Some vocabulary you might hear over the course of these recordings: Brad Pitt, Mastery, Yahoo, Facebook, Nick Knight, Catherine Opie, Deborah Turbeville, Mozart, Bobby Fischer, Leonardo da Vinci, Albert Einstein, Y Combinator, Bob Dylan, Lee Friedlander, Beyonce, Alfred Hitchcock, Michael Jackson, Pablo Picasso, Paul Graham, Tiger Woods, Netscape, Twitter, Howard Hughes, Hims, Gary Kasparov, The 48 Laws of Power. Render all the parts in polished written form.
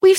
We've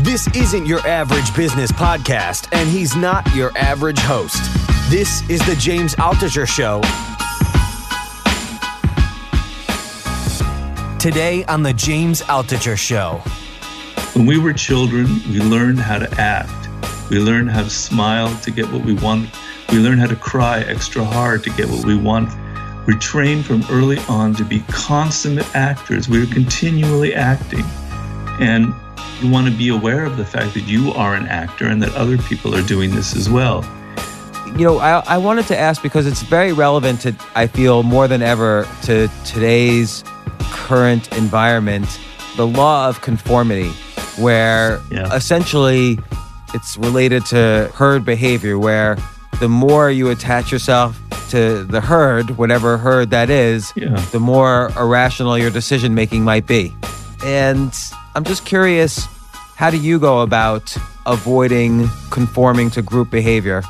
This isn't your average business podcast, and he's not your average host. This is The James Altucher Show. Today on The James Altucher Show. When we were children, we learned how to act. We learned how to smile to get what we want. We learned how to cry extra hard to get what we want. We're trained from early on to be consummate actors. We're continually acting. And you want to be aware of the fact that you are an actor and that other people are doing this as well. You know, I wanted to ask because it's very relevant to, I feel, more than ever to today's current environment, the law of conformity, where essentially it's related to herd behavior, where the more you attach yourself to the herd, whatever herd that is, the more irrational your decision-making might be. And I'm just curious, how do you go about avoiding conforming to group behavior?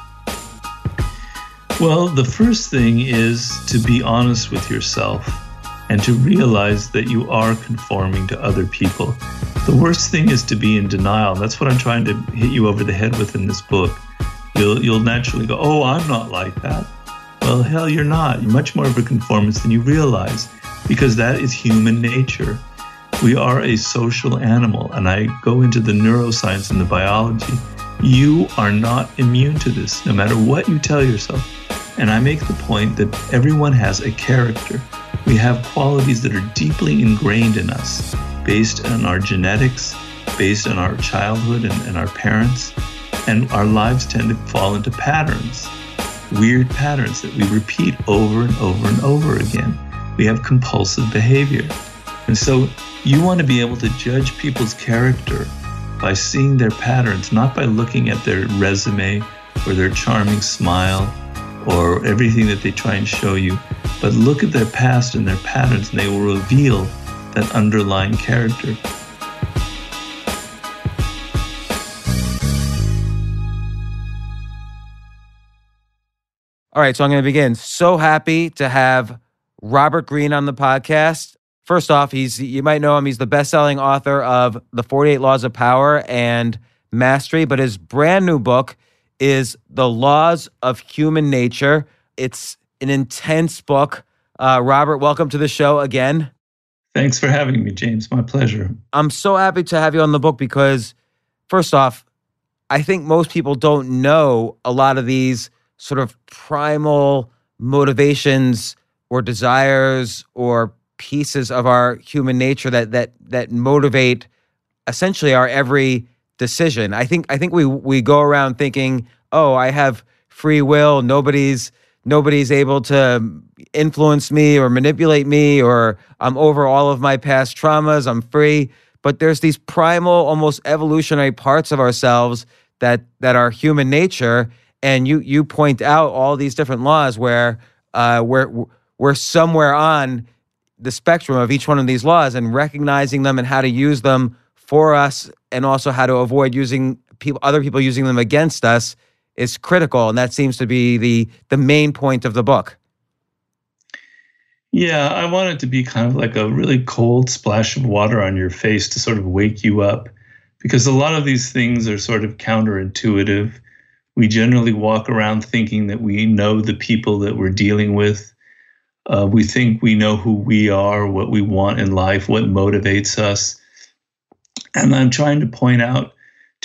Well, the first thing is to be honest with yourself and to realize that you are conforming to other people. The worst thing is to be in denial. That's what I'm trying to hit you over the head with in this book. You'll naturally go, oh, I'm not like that. Well, hell, you're not. You're much more of a conformist than you realize, because that is human nature. We are a social animal, and I go into the neuroscience and the biology. You are not immune to this, no matter what you tell yourself. And I make the point that everyone has a character. We have qualities that are deeply ingrained in us, based on our genetics, based on our childhood and our parents, and our lives tend to fall into patterns, weird patterns that we repeat over and over and over again. We have compulsive behavior. And so you want to be able to judge people's character by seeing their patterns, not by looking at their resume or their charming smile or everything that they try and show you, but look at their past and their patterns, and they will reveal that underlying character. All right, so I'm going to begin. So happy to have Robert Greene on the podcast. First off, you might know him. He's the best-selling author of The 48 Laws of Power and Mastery, but his brand new book is The Laws of Human Nature. It's an intense book. Robert, welcome to the show again. Thanks for having me, James. My pleasure. I'm so happy to have you on the book because, first off, I think most people don't know a lot of these sort of primal motivations or desires or pieces of our human nature that motivate essentially our every decision. I think we go around thinking, oh, I have free will. Nobody's able to influence me or manipulate me, or I'm over all of my past traumas. I'm free. But there's these primal, almost evolutionary parts of ourselves that are human nature. And you point out all these different laws where we're somewhere on the spectrum of each one of these laws, and recognizing them and how to use them for us, and also how to avoid using other people using them against us is critical. And that seems to be the main point of the book. Yeah, I want it to be kind of like a really cold splash of water on your face to sort of wake you up, because a lot of these things are sort of counterintuitive. We generally walk around thinking that we know the people that we're dealing with. We think we know who we are, what we want in life, what motivates us. And I'm trying to point out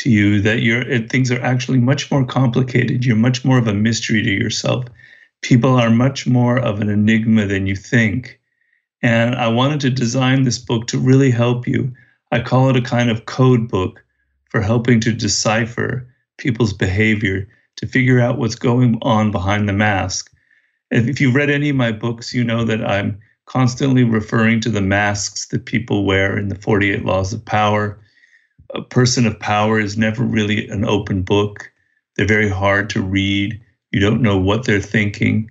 to you that things are actually much more complicated. You're much more of a mystery to yourself. People are much more of an enigma than you think. And I wanted to design this book to really help you. I call it a kind of code book for helping to decipher people's behavior, to figure out what's going on behind the mask. If you've read any of my books, you know that I'm constantly referring to the masks that people wear in the 48 Laws of Power. A person of power is never really an open book. They're very hard to read. You don't know what they're thinking.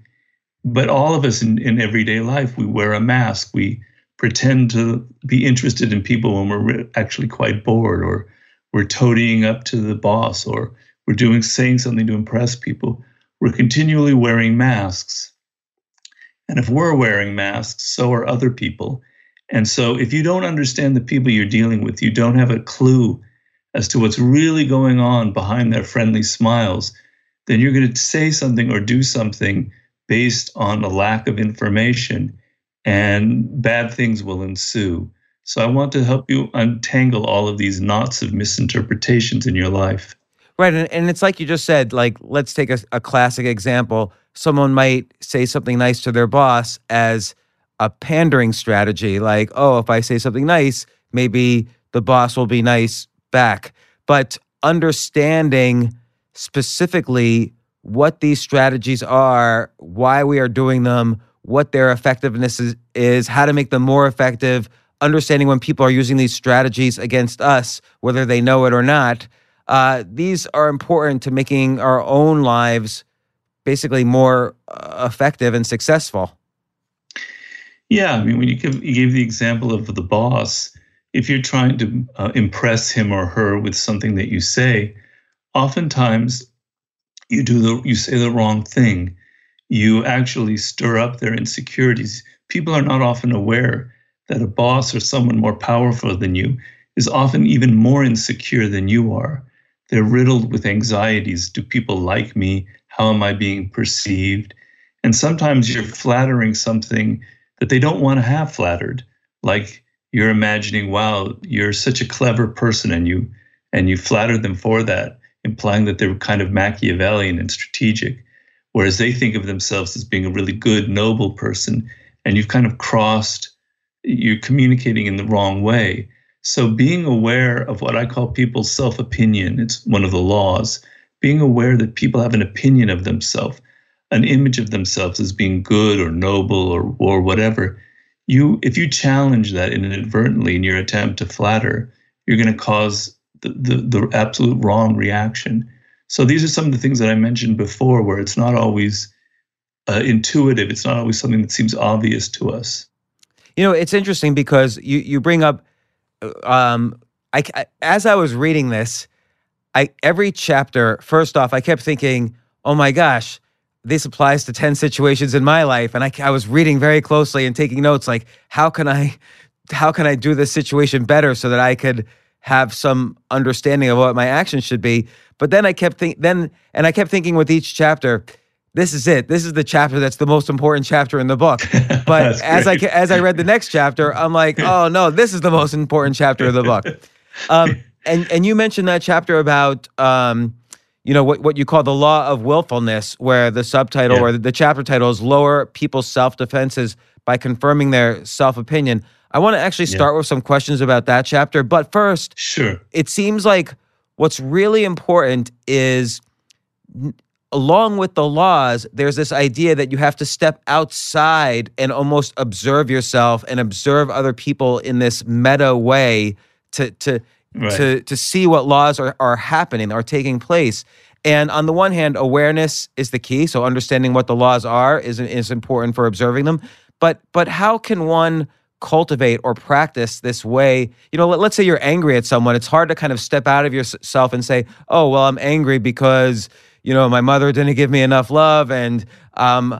But all of us in everyday life, we wear a mask. We pretend to be interested in people when we're actually quite bored, or we're toadying up to the boss, or we're saying something to impress people. We're continually wearing masks. And if we're wearing masks, so are other people. And so if you don't understand the people you're dealing with, you don't have a clue as to what's really going on behind their friendly smiles, then you're going to say something or do something based on a lack of information, and bad things will ensue. So I want to help you untangle all of these knots of misinterpretations in your life. Right, and it's like you just said, like, let's take a classic example. Someone might say something nice to their boss as a pandering strategy, like, oh, if I say something nice, maybe the boss will be nice back. But understanding specifically what these strategies are, why we are doing them, what their effectiveness is, how to make them more effective, understanding when people are using these strategies against us, whether they know it or not, these are important to making our own lives basically more effective and successful. Yeah, I mean, when you gave the example of the boss, if you're trying to impress him or her with something that you say, oftentimes you say the wrong thing. You actually stir up their insecurities. People are not often aware that a boss or someone more powerful than you is often even more insecure than you are. They're riddled with anxieties. Do people like me? How am I being perceived? And sometimes you're flattering something that they don't want to have flattered. Like, you're imagining, wow, you're such a clever person, and you flatter them for that, implying that they're kind of Machiavellian and strategic, whereas they think of themselves as being a really good, noble person, and you've kind of you're communicating in the wrong way. So being aware of what I call people's self-opinion, it's one of the laws, being aware that people have an opinion of themselves, an image of themselves as being good or noble or whatever. If you challenge that inadvertently in your attempt to flatter, you're going to cause the absolute wrong reaction. So these are some of the things that I mentioned before, where it's not always intuitive. It's not always something that seems obvious to us. You know, it's interesting because you bring up, as I was reading this, every chapter, first off, I kept thinking, oh my gosh, this applies to 10 situations in my life. And I was reading very closely and taking notes, like, how can I do this situation better so that I could have some understanding of what my actions should be. But then I kept thinking with each chapter, this is it. This is the chapter that's the most important chapter in the book. But as I read the next chapter, I'm like, oh no, this is the most important chapter of the book. And you mentioned that chapter about what you call the law of willfulness, where the subtitle or the chapter title is lower people's self-defenses by confirming their self-opinion. I want to actually start with some questions about that chapter. But first, it seems like what's really important is, along with the laws, there's this idea that you have to step outside and almost observe yourself and observe other people in this meta way to see what laws are happening, are taking place. And on the one hand, awareness is the key. So understanding what the laws are is important for observing them. But how can one cultivate or practice this way? You know, let's say you're angry at someone. It's hard to kind of step out of yourself and say, oh, well, I'm angry because, you know, my mother didn't give me enough love, and I'm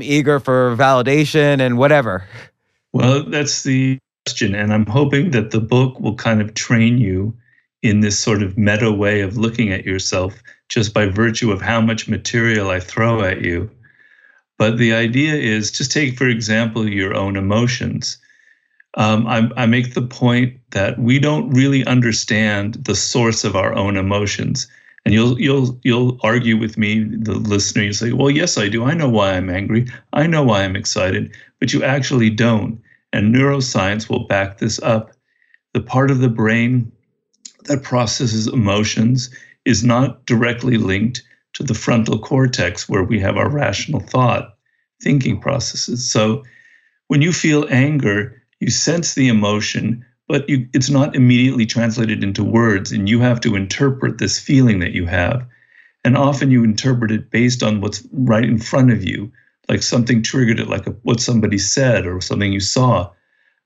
eager for validation and whatever. Well, that's the question. And I'm hoping that the book will kind of train you in this sort of meta way of looking at yourself just by virtue of how much material I throw at you. But the idea is, just take, for example, your own emotions. I make the point that we don't really understand the source of our own emotions. And you'll argue with me, the listener, you say, well, yes, I do. I know why I'm angry. I know why I'm excited, but you actually don't. And neuroscience will back this up. The part of the brain that processes emotions is not directly linked to the frontal cortex where we have our rational thought, thinking processes. So when you feel anger, you sense the emotion, but it's not immediately translated into words, and you have to interpret this feeling that you have. And often you interpret it based on what's right in front of you, like something triggered it, like what somebody said or something you saw.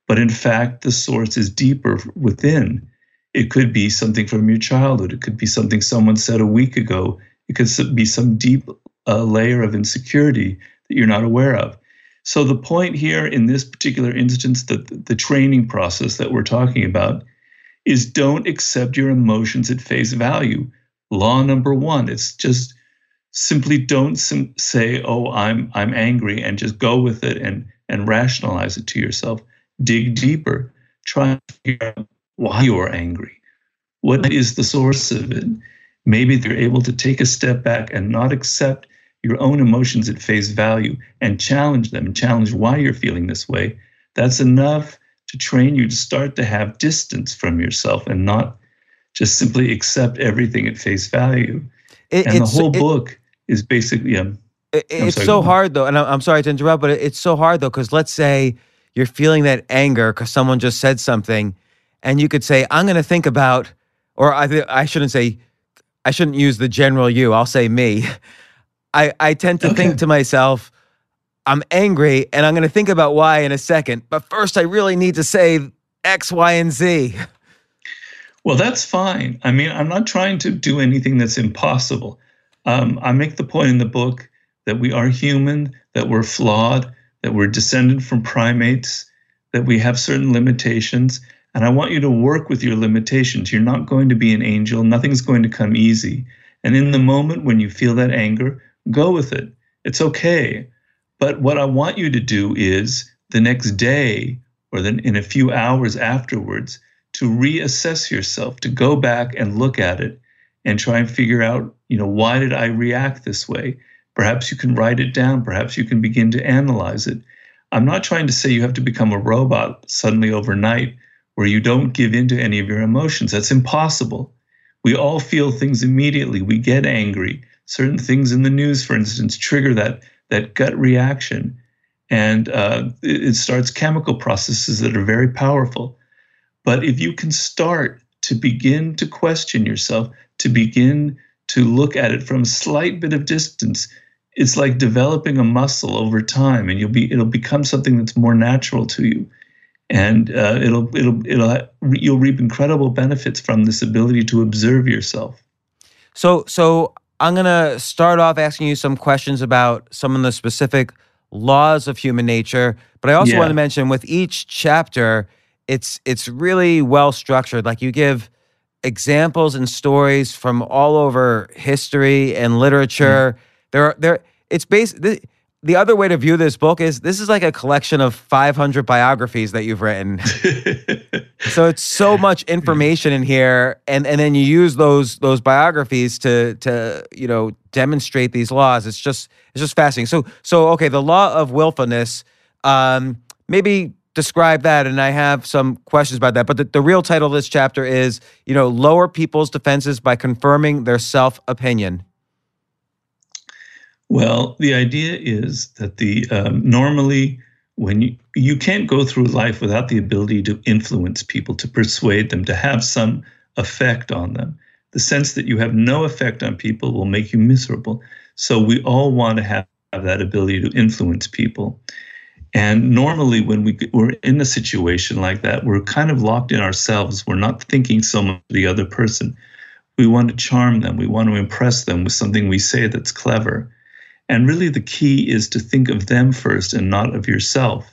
But in fact, the source is deeper within. It could be something from your childhood. It could be something someone said a week ago. It could be some deep layer of insecurity that you're not aware of. So the point here in this particular instance, the training process that we're talking about, is don't accept your emotions at face value. Law number one, it's just simply don't say, oh, I'm angry, and just go with it and rationalize it to yourself. Dig deeper. Try to figure out why you are angry. What is the source of it? Maybe they're able to take a step back and not accept your own emotions at face value and challenge them, challenge why you're feeling this way. That's enough to train you to start to have distance from yourself and not just simply accept everything at face value. The whole book is basically... It's so hard, though, and I'm sorry to interrupt, but it's so hard, though, because let's say you're feeling that anger because someone just said something, and you could say, I'm going to think about... Or I shouldn't say... I shouldn't use the general you. I'll say me. I tend to think to myself, I'm angry, and I'm going to think about why in a second. But first, I really need to say X, Y, and Z. Well, that's fine. I mean, I'm not trying to do anything that's impossible. I make the point in the book that we are human, that we're flawed, that we're descended from primates, that we have certain limitations. And I want you to work with your limitations. You're not going to be an angel. Nothing's going to come easy. And in the moment when you feel that anger, go with it. It's okay. But what I want you to do is the next day or then in a few hours afterwards to reassess yourself, to go back and look at it and try and figure out, why did I react this way? Perhaps you can write it down. Perhaps you can begin to analyze it. I'm not trying to say you have to become a robot suddenly overnight where you don't give in to any of your emotions. That's impossible. We all feel things immediately. We get angry. Certain things in the news, for instance, trigger that gut reaction, and it starts chemical processes that are very powerful. But if you can start to begin to question yourself, to begin to look at it from a slight bit of distance, it's like developing a muscle over time, and it'll become something that's more natural to you, and you'll reap incredible benefits from this ability to observe yourself. So I'm going to start off asking you some questions about some of the specific laws of human nature, but I also want to mention with each chapter, it's really well structured. Like you give examples and stories from all over history and literature. Mm-hmm. The other way to view this book is this is like a collection of 500 biographies that you've written. So it's so much information in here, and then you use those biographies to demonstrate these laws. It's just fascinating. So okay, the law of willfulness. Maybe describe that, and I have some questions about that. But the real title of this chapter is lower people's defenses by confirming their self-opinion. Well, the idea is that normally when you can't go through life without the ability to influence people, to persuade them, to have some effect on them. The sense that you have no effect on people will make you miserable. So we all want to have that ability to influence people. And normally when we're in a situation like that, we're kind of locked in ourselves. We're not thinking so much of the other person. We want to charm them. We want to impress them with something we say that's clever. And really the key is to think of them first and not of yourself.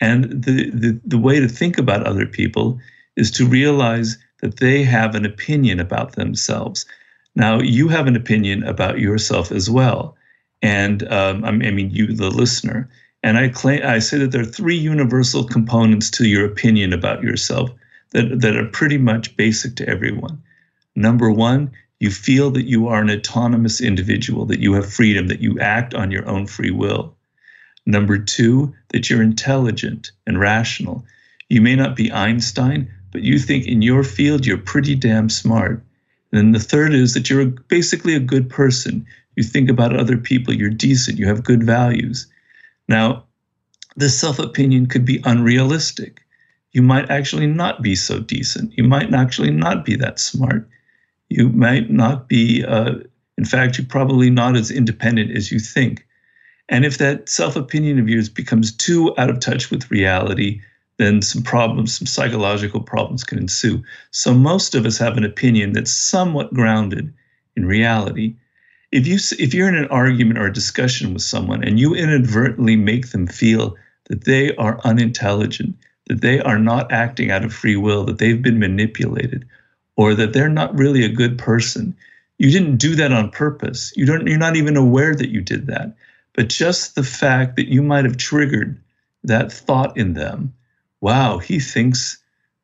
And the way to think about other people is to realize that they have an opinion about themselves. Now, you have an opinion about yourself as well. And I mean, you, the listener. And I say that there are three universal components to your opinion about yourself that are pretty much basic to everyone. Number one, you feel that you are an autonomous individual, that you have freedom, that you act on your own free will. Number two, that you're intelligent and rational. You may not be Einstein, but you think in your field you're pretty damn smart. And then the third is that you're basically a good person. You think about other people, you're decent, you have good values. Now, this self-opinion could be unrealistic. You might actually not be so decent. You might actually not be that smart. You might not be, in fact, you're probably not as independent as you think. And if that self-opinion of yours becomes too out of touch with reality, then some psychological problems can ensue. So most of us have an opinion that's somewhat grounded in reality. If you're in an argument or a discussion with someone and you inadvertently make them feel that they are unintelligent, that they are not acting out of free will, that they've been manipulated, or that they're not really a good person, you didn't do that on purpose. You're not even aware that you did that. But just the fact that you might have triggered that thought in them, wow, he thinks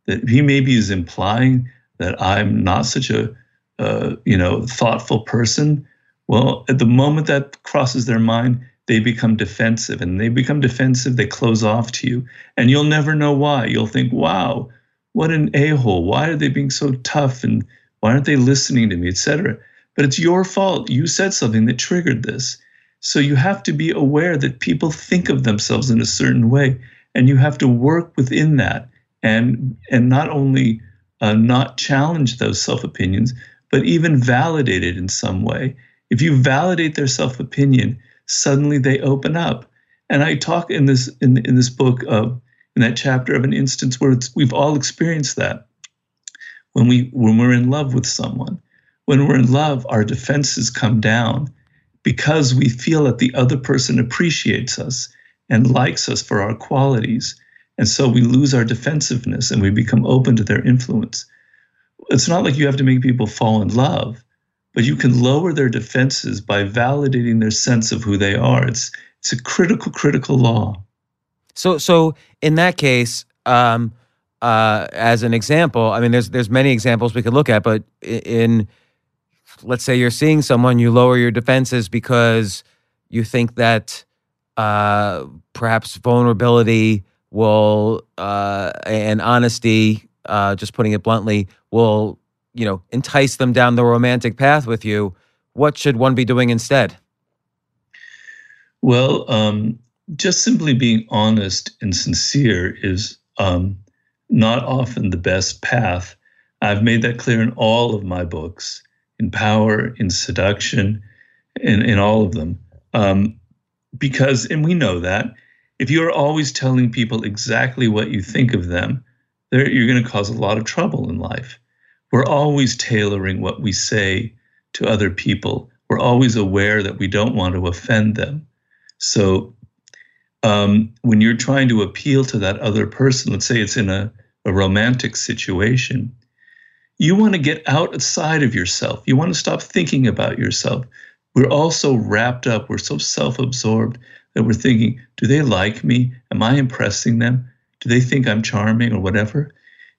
that he maybe is implying that I'm not such a thoughtful person. Well, at the moment that crosses their mind, they become defensive. And they become defensive, they close off to you. And you'll never know why. You'll think, wow, what an a-hole. Why are they being so tough? And why aren't they listening to me, etc.? But it's your fault. You said something that triggered this. So you have to be aware that people think of themselves in a certain way. And you have to work within that and not only not challenge those self-opinions, but even validate it in some way. If you validate their self-opinion, suddenly they open up. And I talk in this book, in that chapter, of an instance where we've all experienced that. When we're in love with someone, when we're in love, our defenses come down because we feel that the other person appreciates us and likes us for our qualities. And so we lose our defensiveness and we become open to their influence. It's not like you have to make people fall in love, but you can lower their defenses by validating their sense of who they are. It's a critical law. So in that case, as an example, I mean, there's many examples we could look at, but in, let's say you're seeing someone, you lower your defenses because you think that perhaps vulnerability will, and honesty, just putting it bluntly, will, entice them down the romantic path with you. What should one be doing instead? Well, just simply being honest and sincere is not often the best path. I've made that clear in all of my books, in Power, in Seduction, in all of them. Because we know that, if you're always telling people exactly what you think of them, you're going to cause a lot of trouble in life. We're always tailoring what we say to other people. We're always aware that we don't want to offend them. So when you're trying to appeal to that other person, let's say it's in a romantic situation, you want to get outside of yourself. You want to stop thinking about yourself. We're all so wrapped up, we're so self-absorbed that we're thinking, do they like me? Am I impressing them? Do they think I'm charming or whatever?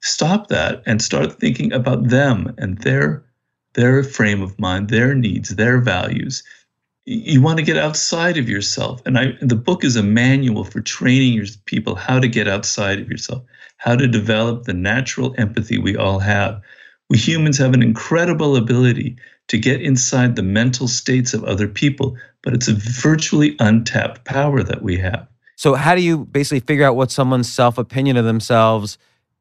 Stop that and start thinking about them and their frame of mind, their needs, their values. You want to get outside of yourself. And the book is a manual for training your people how to get outside of yourself, how to develop the natural empathy we all have. We humans have an incredible ability to get inside the mental states of other people, but it's a virtually untapped power that we have. So how do you basically figure out what someone's self-opinion of themselves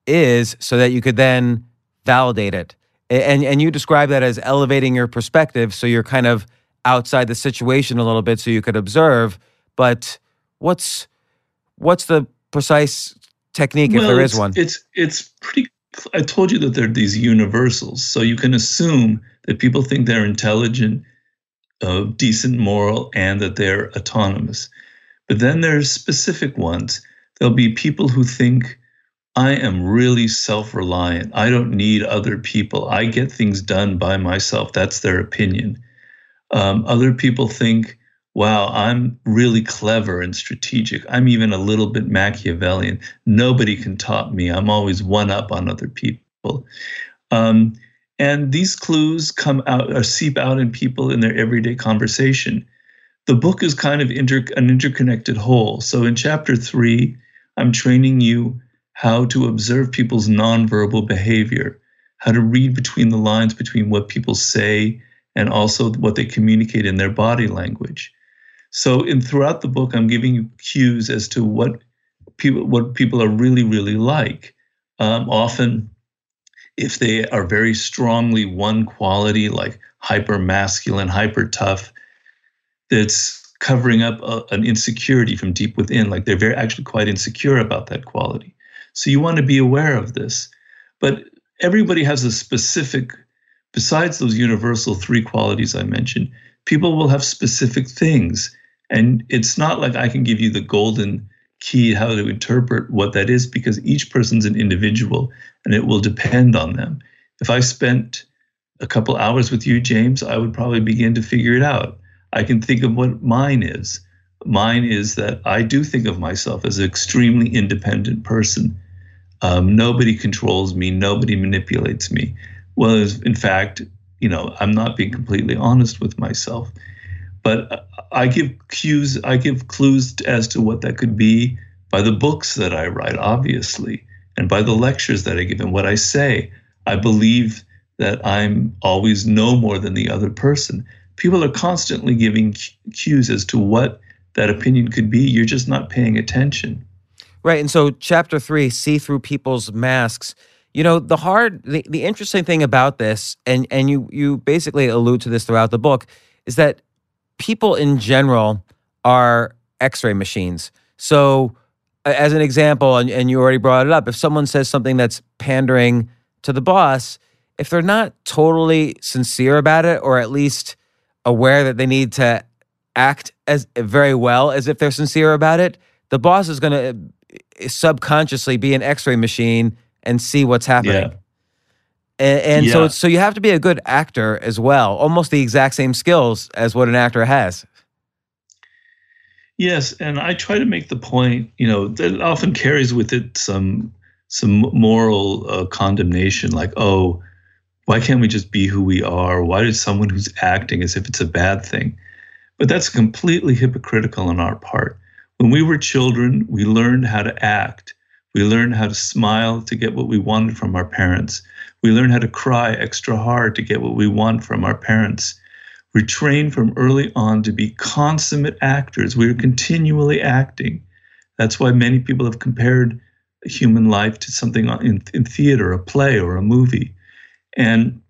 is so that you could then validate it? And you describe that as elevating your perspective, so you're kind of outside the situation a little bit so you could observe, but what's the precise technique, if there is one? It's pretty, I told you that there are these universals, so you can assume that people think they're intelligent, decent, moral, and that they're autonomous. But then there's specific ones. There'll be people who think, I am really self-reliant. I don't need other people. I get things done by myself. That's their opinion. Other people think, wow, I'm really clever and strategic. I'm even a little bit Machiavellian. Nobody can top me. I'm always one up on other people. And these clues come out or seep out in people in their everyday conversation. The book is kind of an interconnected whole. So in chapter 3, I'm training you how to observe people's nonverbal behavior, how to read between the lines between what people say and also what they communicate in their body language. So throughout the book, I'm giving you cues as to what people are really like. Often, if they are very strongly one quality, like hyper-masculine, hyper-tough, that's covering up an insecurity from deep within, like they're actually quite insecure about that quality. So you want to be aware of this. But everybody has a specific, besides those universal 3 qualities I mentioned, people will have specific things. And it's not like I can give you the golden key how to interpret what that is, because each person's an individual and it will depend on them. If I spent a couple hours with you, James, I would probably begin to figure it out. I can think of what mine is. Mine is that I do think of myself as an extremely independent person. Nobody controls me. Nobody manipulates me. Well, in fact, I'm not being completely honest with myself. But I give clues as to what that could be by the books that I write, obviously, and by the lectures that I give and what I say. I believe that I'm always no more than the other person. People are constantly giving cues as to what that opinion could be. You're just not paying attention. Right. And so chapter 3, see through people's masks. The interesting thing about this, and you basically allude to this throughout the book, is that people in general are X-ray machines. So as an example, and you already brought it up, if someone says something that's pandering to the boss, if they're not totally sincere about it, or at least aware that they need to act as very well as if they're sincere about it, the boss is going to subconsciously be an X-ray machine and see what's happening. Yeah. And yeah. So you have to be a good actor as well, almost the exact same skills as what an actor has. Yes, and I try to make the point, that often carries with it some moral condemnation, like, oh, why can't we just be who we are? Why does someone who's acting as if it's a bad thing? But that's completely hypocritical on our part. When we were children, we learned how to act. We learned how to smile to get what we wanted from our parents. We learned how to cry extra hard to get what we want from our parents. We're trained from early on to be consummate actors. We're continually acting. That's why many people have compared human life to something in theater, a play or a movie. And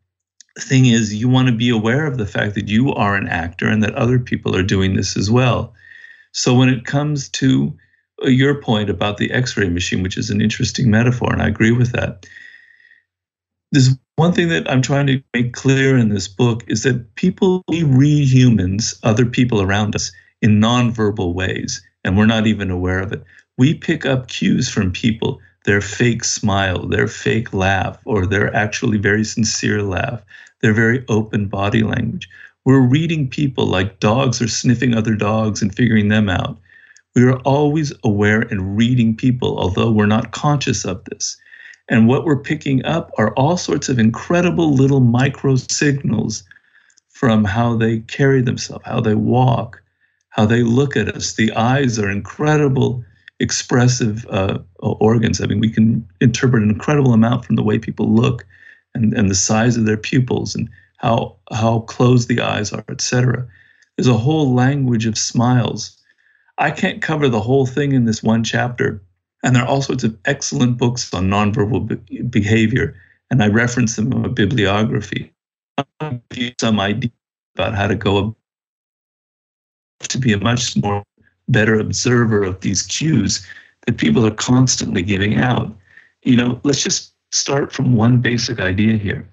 the thing is, you want to be aware of the fact that you are an actor and that other people are doing this as well. So when it comes to your point about the X-ray machine, which is an interesting metaphor, and I agree with that, there's one thing that I'm trying to make clear in this book is that we read humans, other people around us, in nonverbal ways, and we're not even aware of it. We pick up cues from people. Their fake smile, their fake laugh, or their actually very sincere laugh, their very open body language. We're reading people like dogs are sniffing other dogs and figuring them out. We are always aware and reading people, although we're not conscious of this. And what we're picking up are all sorts of incredible little micro signals from how they carry themselves, how they walk, how they look at us. The eyes are incredible, expressive organs. I mean, we can interpret an incredible amount from the way people look and the size of their pupils and how closed the eyes are, etc. There's a whole language of smiles. I can't cover the whole thing in this one chapter. And there are all sorts of excellent books on nonverbal behavior, and I reference them in my bibliography. I'll give you some idea about how to go to be a much more better observer of these cues that people are constantly giving out. Let's just start from one basic idea here.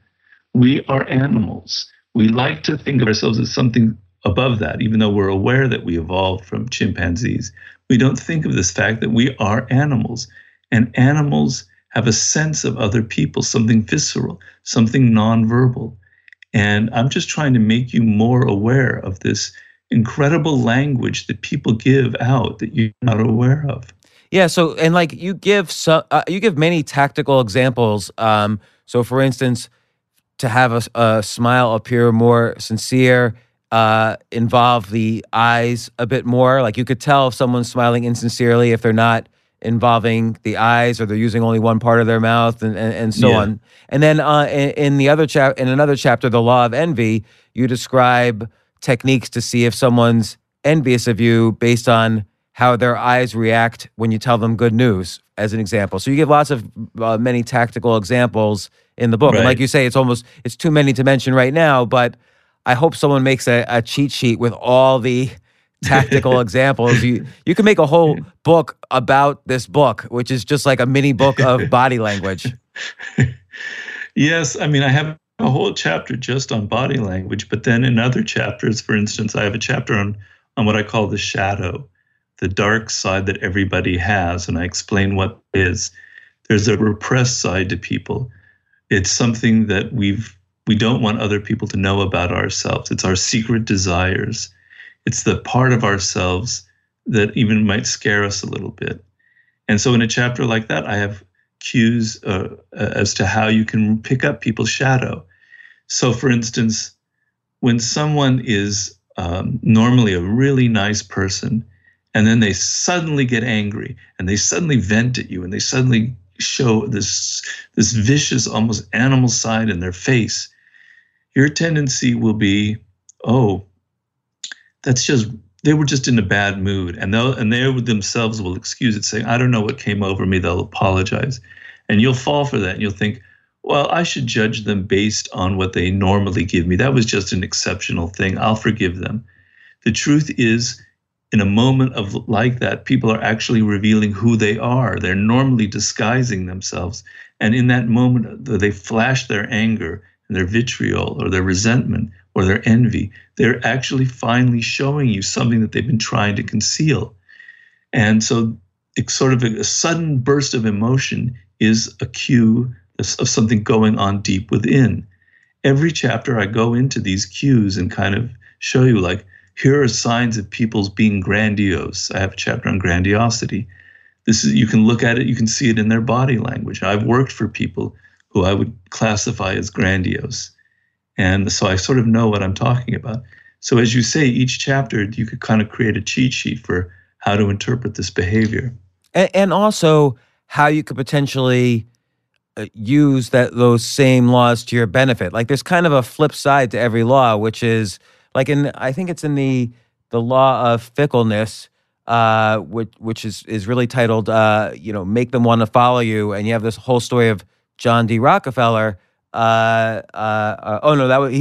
We are animals. We like to think of ourselves as something above that, even though we're aware that we evolved from chimpanzees. We don't think of this fact that we are animals, and animals have a sense of other people, something visceral, something nonverbal. And I'm just trying to make you more aware of this incredible language that people give out that you're not aware of. Yeah. So, and like you give some, you give many tactical examples. So, for instance, to have a smile appear more sincere, involve the eyes a bit more. Like you could tell if someone's smiling insincerely if they're not involving the eyes or they're using only one part of their mouth, and so on. And then in another chapter, The Law of Envy, you describe techniques to see if someone's envious of you based on how their eyes react when you tell them good news, as an example. So you give lots of many tactical examples in the book. Right. And like you say, it's too many to mention right now, but I hope someone makes a cheat sheet with all the tactical examples. You can make a whole book about this book, which is just like a mini book of body language. Yes. I mean, I have a whole chapter just on body language, but then in other chapters, for instance, I have a chapter on what I call the shadow, the dark side that everybody has, and I explain what it is. There's a repressed side to people. It's something that we don't want other people to know about ourselves. It's our secret desires. It's the part of ourselves that even might scare us a little bit. And so in a chapter like that, I have cues as to how you can pick up people's shadow. So for instance, when someone is normally a really nice person, and then they suddenly get angry, and they suddenly vent at you, and they suddenly show this vicious, almost animal side in their face, your tendency will be, oh, that's just, they were just in a bad mood. And they themselves will excuse it, saying, I don't know what came over me. They'll apologize. And you'll fall for that. And you'll think, well, I should judge them based on what they normally give me. That was just an exceptional thing. I'll forgive them. The truth is, in a moment of like that, people are actually revealing who they are. They're normally disguising themselves. And in that moment, they flash their anger and their vitriol or their resentment or their envy. They're actually finally showing you something that they've been trying to conceal. And so it's sort of a sudden burst of emotion is a cue of something going on deep within. Every chapter I go into these cues and kind of show you, like, here are signs of people's being grandiose. I have a chapter on grandiosity. This is, you can look at it, you can see it in their body language. I've worked for people who I would classify as grandiose. And so I sort of know what I'm talking about. So as you say, each chapter, you could kind of create a cheat sheet for how to interpret this behavior. And also how you could potentially use those same laws to your benefit. Like there's kind of a flip side to every law, which is, like I think it's in the law of fickleness, which is really titled, make them want to follow you. And you have this whole story of John D. Rockefeller. He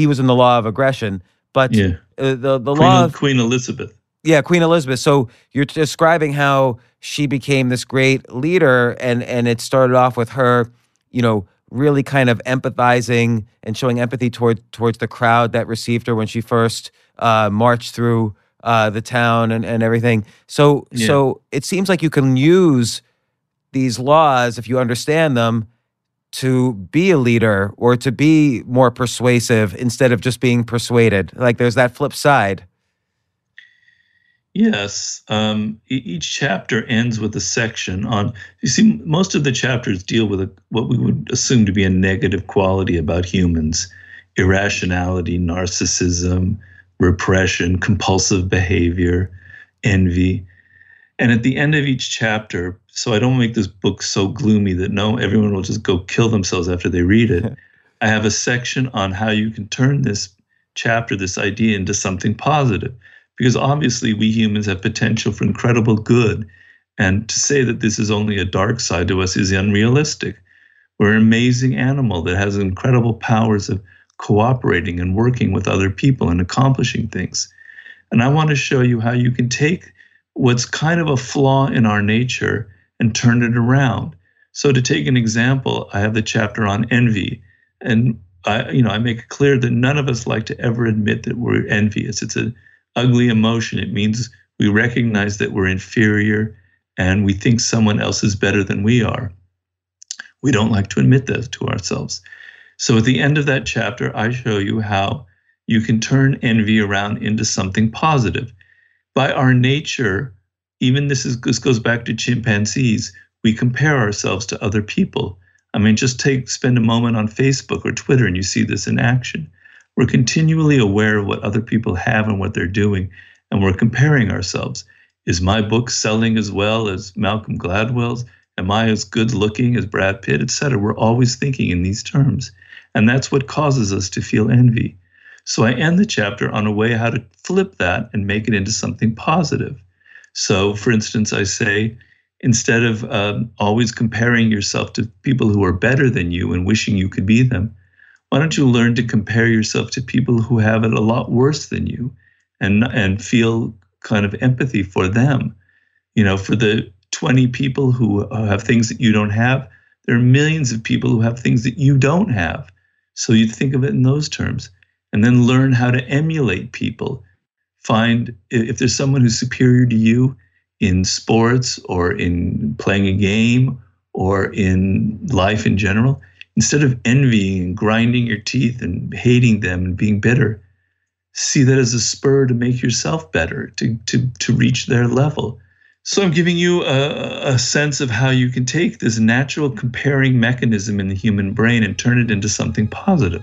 was in the law of aggression, but the law of Queen Elizabeth. Yeah, Queen Elizabeth. So you're describing how she became this great leader, and it started off with her, really kind of empathizing and showing empathy towards the crowd that received her when she first marched through the town and everything. So it seems like you can use these laws, if you understand them, to be a leader or to be more persuasive instead of just being persuaded. Like there's that flip side. Yes. Each chapter ends with a section on, you see, most of the chapters deal with what we would assume to be a negative quality about humans: irrationality, narcissism, repression, compulsive behavior, envy. And at the end of each chapter, so I don't make this book so gloomy that everyone will just go kill themselves after they read it, I have a section on how you can turn this chapter, this idea, into something positive. Because obviously we humans have potential for incredible good. And to say that this is only a dark side to us is unrealistic. We're an amazing animal that has incredible powers of cooperating and working with other people and accomplishing things. And I want to show you how you can take what's kind of a flaw in our nature and turn it around. So to take an example, I have the chapter on envy. And I make it clear that none of us like to ever admit that we're envious. It's an ugly emotion. It means we recognize that we're inferior and we think someone else is better than we are. We don't like to admit that to ourselves. So at the end of that chapter, I show you how you can turn envy around into something positive. By our nature, even this goes back to chimpanzees, we compare ourselves to other people. I mean, just spend a moment on Facebook or Twitter and you see this in action. We're continually aware of what other people have and what they're doing, and we're comparing ourselves. Is my book selling as well as Malcolm Gladwell's? Am I as good looking as Brad Pitt, et cetera? We're always thinking in these terms, and that's what causes us to feel envy. So I end the chapter on a way how to flip that and make it into something positive. So, for instance, I say, instead of always comparing yourself to people who are better than you and wishing you could be them, why don't you learn to compare yourself to people who have it a lot worse than you and feel kind of empathy for them? You know, for the 20 people who have things that you don't have, there are millions of people who have things that you don't have. So you think of it in those terms, and then learn how to emulate people. Find if there's someone who's superior to you in sports or in playing a game or in life in general, instead of envying and grinding your teeth and hating them and being bitter, see that as a spur to make yourself better, to reach their level. So I'm giving you a sense of how you can take this natural comparing mechanism in the human brain and turn it into something positive.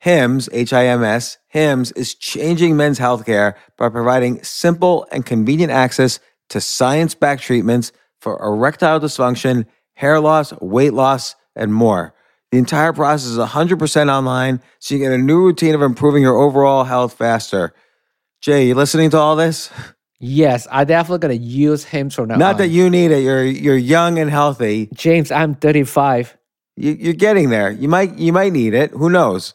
Hims, H-I-M-S, Hims is changing men's healthcare by providing simple and convenient access to science-backed treatments for erectile dysfunction, hair loss, weight loss, and more. The entire process is 100% online, so you get a new routine of improving your overall health faster. Jay, you listening to all this? Yes, I'm definitely going to use Hims from now on. Not that you need it. You're young and healthy. James, I'm 35. You're getting there. You might need it. Who knows?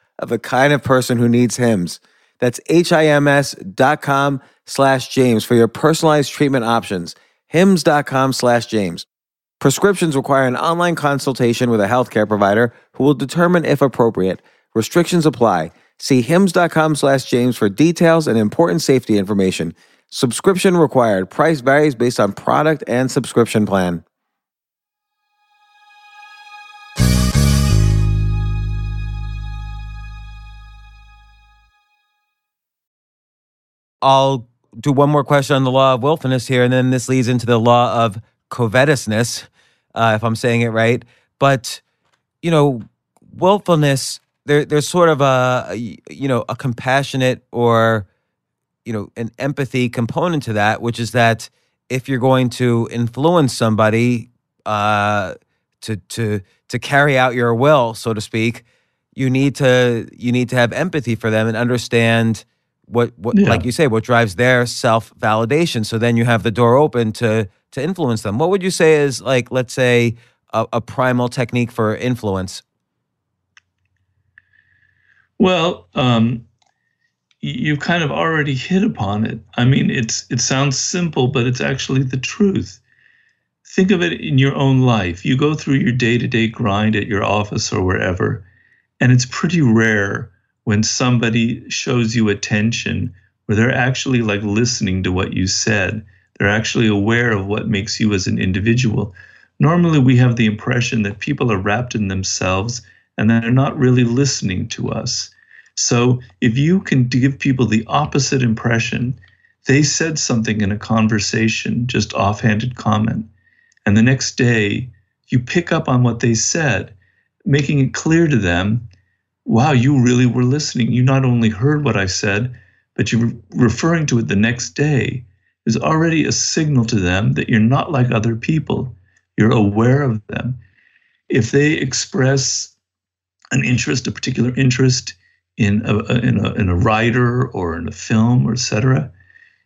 of the kind of person who needs Hims. That's HIMS.com/James for your personalized treatment options. HIMS.com/James. Prescriptions require an online consultation with a healthcare provider who will determine if appropriate. Restrictions apply. See HIMS.com/James for details and important safety information. Subscription required. Price varies based on product and subscription plan. I'll do one more question on the law of willfulness here, and then this leads into the law of covetousness, if I'm saying it right. But, willfulness, there's sort of a compassionate or, an empathy component to that, which is that if you're going to influence somebody to carry out your will, so to speak, you need to have empathy for them and understand what like you say, what drives their self-validation. So then you have the door open to influence them. What would you say is, like, let's say a primal technique for influence? Well, you've kind of already hit upon it. I mean, it sounds simple, but it's actually the truth. Think of it in your own life. You go through your day-to-day grind at your office or wherever, and it's pretty rare when somebody shows you attention, where they're actually like listening to what you said, they're actually aware of what makes you as an individual. Normally we have the impression that people are wrapped in themselves and that they're not really listening to us. So if you can give people the opposite impression, they said something in a conversation, just offhanded comment, and the next day you pick up on what they said, making it clear to them, wow, you really were listening. You not only heard what I said, but you're referring to it the next day. Is already a signal to them that you're not like other people. You're aware of them. If they express an interest, a particular interest in a writer or in a film or et cetera,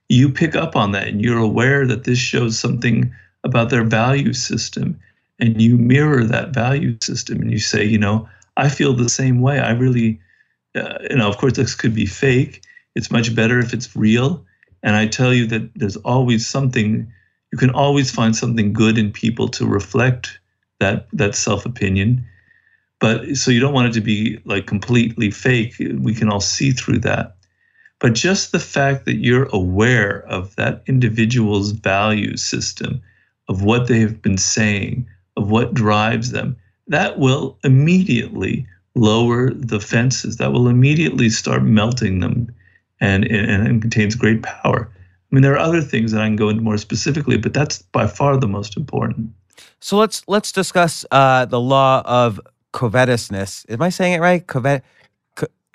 you pick up on that and you're aware that this shows something about their value system, and you mirror that value system and you say, I feel the same way. I really, of course, this could be fake. It's much better if it's real. And I tell you that there's always something, you can always find something good in people to reflect that self-opinion. But so you don't want it to be like completely fake. We can all see through that. But just the fact that you're aware of that individual's value system, of what they have been saying, of what drives them, that will immediately lower the fences. That will immediately start melting them and contains great power. I mean, there are other things that I can go into more specifically, but that's by far the most important. So let's discuss the law of covetousness. Am I saying it right?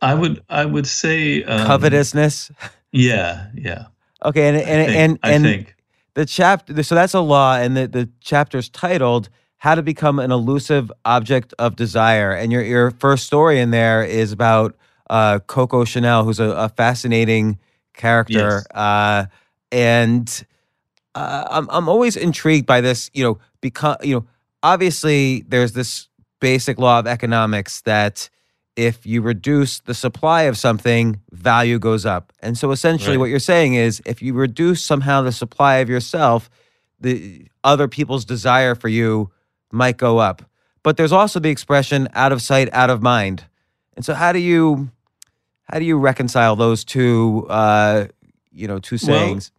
I would say covetousness. Yeah. Okay, I think. The chapter, so that's a law, and the chapter's titled "How to Become an Elusive Object of Desire." And your first story in there is about Coco Chanel, who's a fascinating character. Yes. I'm always intrigued by this. Obviously there's this basic law of economics that if you reduce the supply of something, value goes up. And so essentially What you're saying is if you reduce somehow the supply of yourself, the other people's desire for you might go up. But there's also the expression out of sight, out of mind. And so how do you reconcile those two two sayings? Well,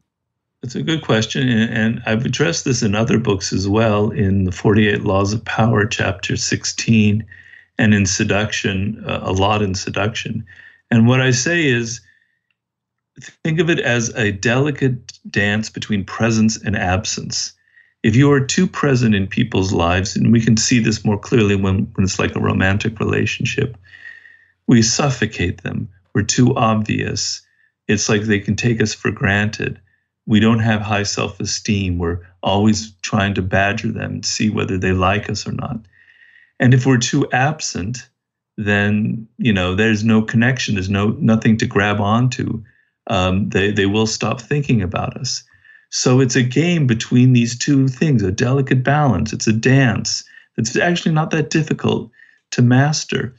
it's a good question, and I've addressed this in other books as well, in The 48 Laws of Power, chapter 16. And in Seduction, a lot in Seduction. And what I say is, think of it as a delicate dance between presence and absence. If you are too present in people's lives, and we can see this more clearly when it's like a romantic relationship, we suffocate them. We're too obvious. It's like they can take us for granted. We don't have high self-esteem. We're always trying to badger them and see whether they like us or not. And if we're too absent, then there's no connection. There's nothing to grab onto. They will stop thinking about us. So it's a game between these two things, a delicate balance. It's a dance. It's actually not that difficult to master.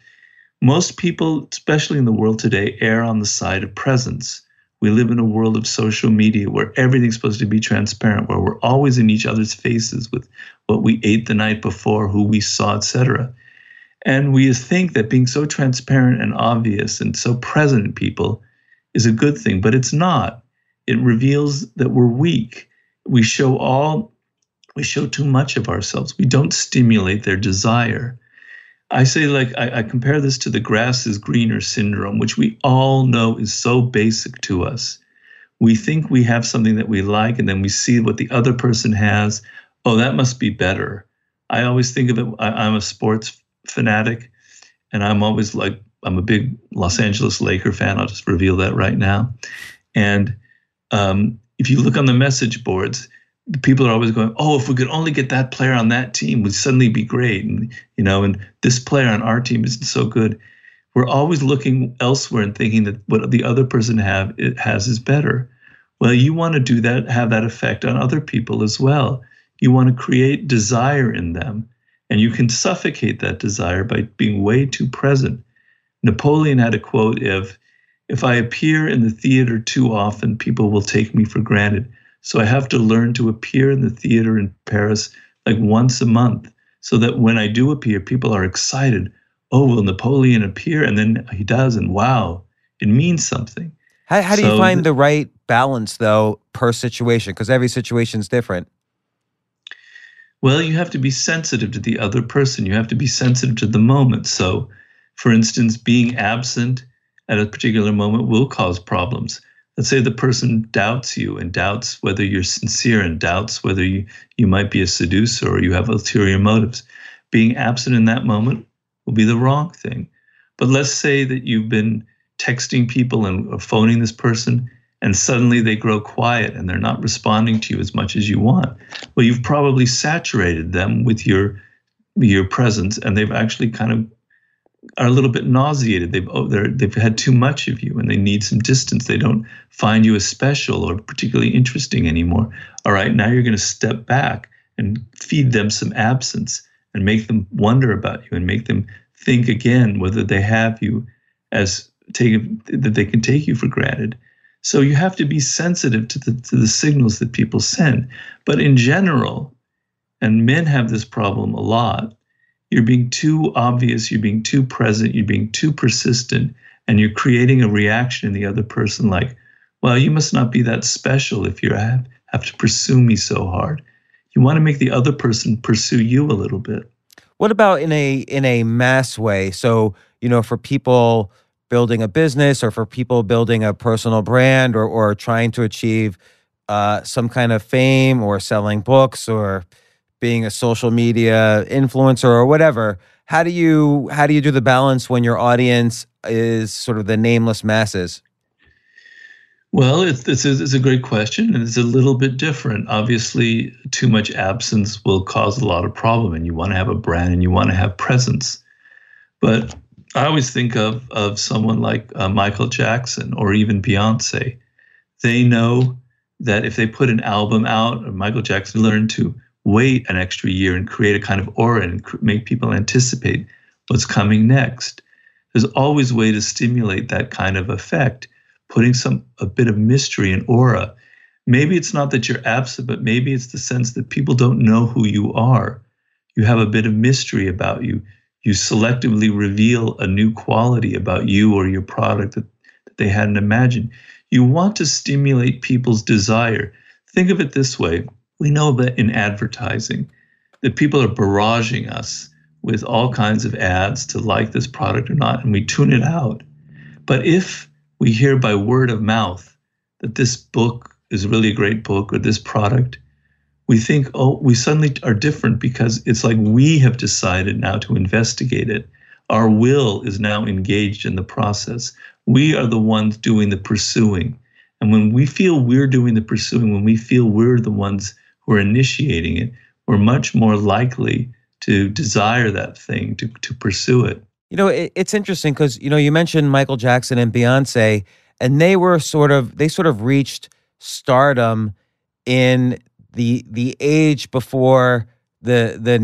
Most people, especially in the world today, err on the side of presence. We live in a world of social media where everything's supposed to be transparent, where we're always in each other's faces with what we ate the night before, who we saw, etc. And we think that being so transparent and obvious and so present in people is a good thing, but it's not. It reveals that we're weak. We show too much of ourselves. We don't stimulate their desire. I say, I compare this to the grass is greener syndrome, which we all know is so basic to us. We think we have something that we like, and then we see what the other person has. Oh, that must be better. I always think of it, I'm a sports fanatic, and I'm always I'm a big Los Angeles Laker fan. I'll just reveal that right now. And if you look on the message boards, people are always going, oh, if we could only get that player on that team, we'd suddenly be great. And, and this player on our team isn't so good. We're always looking elsewhere and thinking that what the other person has is better. Well, you want to do that, have that effect on other people as well. You want to create desire in them. And you can suffocate that desire by being way too present. Napoleon had a quote, if I appear in the theater too often, people will take me for granted. So I have to learn to appear in the theater in Paris once a month so that when I do appear, people are excited. Oh, will Napoleon appear? And then he does, and wow, it means something. How do you find the right balance, though, per situation? Because every situation is different. Well, you have to be sensitive to the other person. You have to be sensitive to the moment. So, for instance, being absent at a particular moment will cause problems. Let's say the person doubts you and doubts whether you're sincere and doubts whether you might be a seducer or you have ulterior motives. Being absent in that moment will be the wrong thing. But let's say that you've been texting people and phoning this person, and suddenly they grow quiet and they're not responding to you as much as you want. Well, you've probably saturated them with your presence, and they've actually kind of are a little bit nauseated. They've had too much of you, and they need some distance. They don't find you as special or particularly interesting anymore. All right, now you're going to step back and feed them some absence and make them wonder about you and make them think again whether they have you that they can take you for granted. So you have to be sensitive to the signals that people send. But in general, and men have this problem a lot, you're being too obvious, you're being too present, you're being too persistent, and you're creating a reaction in the other person like, well, you must not be that special if you have to pursue me so hard. You want to make the other person pursue you a little bit. What about in a mass way? So, for people building a business or for people building a personal brand or trying to achieve some kind of fame or selling books or being a social media influencer or whatever. How do you do the balance when your audience is sort of the nameless masses? Well, it's a great question, and it's a little bit different. Obviously, too much absence will cause a lot of problem, and you want to have a brand and you want to have presence. But I always think of someone like Michael Jackson or even Beyonce. They know that if they put an album out, Michael Jackson learned to wait an extra year and create a kind of aura and make people anticipate what's coming next. There's always a way to stimulate that kind of effect, putting a bit of mystery and aura. Maybe it's not that you're absent, but maybe it's the sense that people don't know who you are. You have a bit of mystery about you. You selectively reveal a new quality about you or your product that they hadn't imagined. You want to stimulate people's desire. Think of it this way. We know that in advertising, that people are barraging us with all kinds of ads to like this product or not, and we tune it out. But if we hear by word of mouth that this book is really a great book or this product, we think, oh, we suddenly are different because it's like we have decided now to investigate it. Our will is now engaged in the process. We are the ones doing the pursuing. And when we feel we're doing the pursuing, when we feel we're the ones who are initiating it, we're much more likely to desire that thing, to pursue it. You know, it's interesting because, you know, you mentioned Michael Jackson and Beyonce, and they sort of reached stardom in the age before the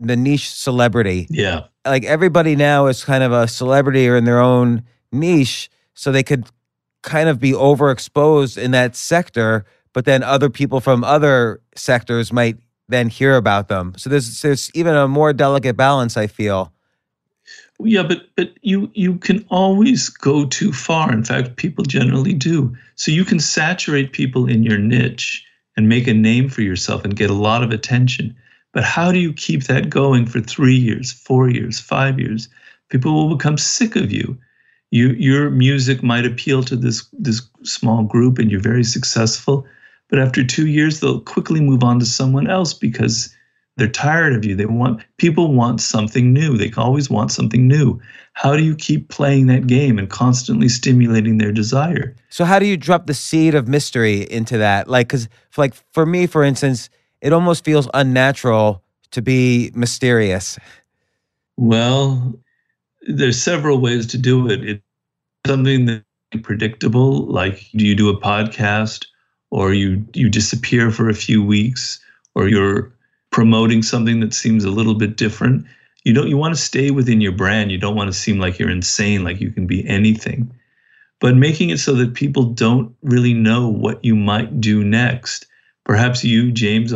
niche celebrity. Yeah. Like everybody now is kind of a celebrity or in their own niche, so they could kind of be overexposed in that sector, but then other people from other sectors might then hear about them. So there's even a more delicate balance, I feel. Yeah, but you can always go too far. In fact, people generally do. So you can saturate people in your niche and make a name for yourself and get a lot of attention. But how do you keep that going for 3 years, 4 years, 5 years? People will become sick of you. Your music might appeal to this small group and you're very successful. But after 2 years, they'll quickly move on to someone else because they're tired of you. People want something new. They always want something new. How do you keep playing that game and constantly stimulating their desire? So how do you drop the seed of mystery into that? Like, because like for me, for instance, it almost feels unnatural to be mysterious. Well, there's several ways to do it. It's something that's predictable, like you do a podcast or you disappear for a few weeks or you're promoting something that seems a little bit different. You want to stay within your brand. You don't want to seem like you're insane, like you can be anything. But making it so that people don't really know what you might do next. Perhaps you, James,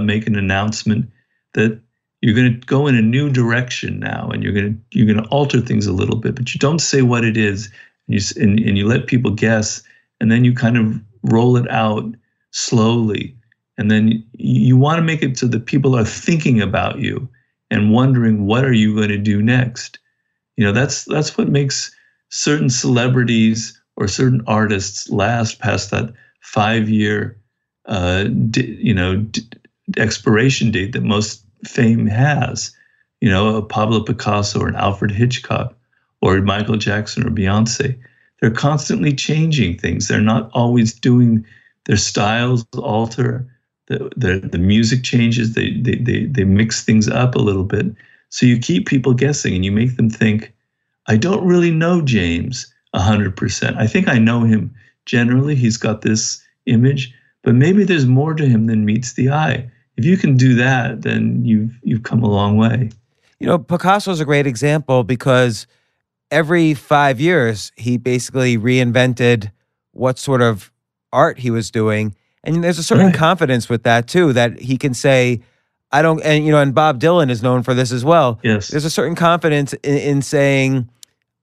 make an announcement that you're going to go in a new direction now, and you're going to alter things a little bit. But you don't say what it is, and you let people guess, and then you kind of roll it out slowly. And then you want to make it so that people are thinking about you and wondering, what are you going to do next? You know, that's what makes certain celebrities or certain artists last past that 5-year, expiration date that most fame has. You know, a Pablo Picasso or an Alfred Hitchcock or Michael Jackson or Beyonce. They're constantly changing things. They're not always doing, their styles alter. The music changes, they mix things up a little bit. So you keep people guessing and you make them think, I don't really know James 100%. I think I know him generally. He's got this image, but maybe there's more to him than meets the eye. If you can do that, then you've come a long way. You know, Picasso's a great example because every 5 years, he basically reinvented what sort of art he was doing. And there's a certain confidence with that too, that he can say, I don't, and you know, and Bob Dylan is known for this as well. Yes. There's a certain confidence in saying,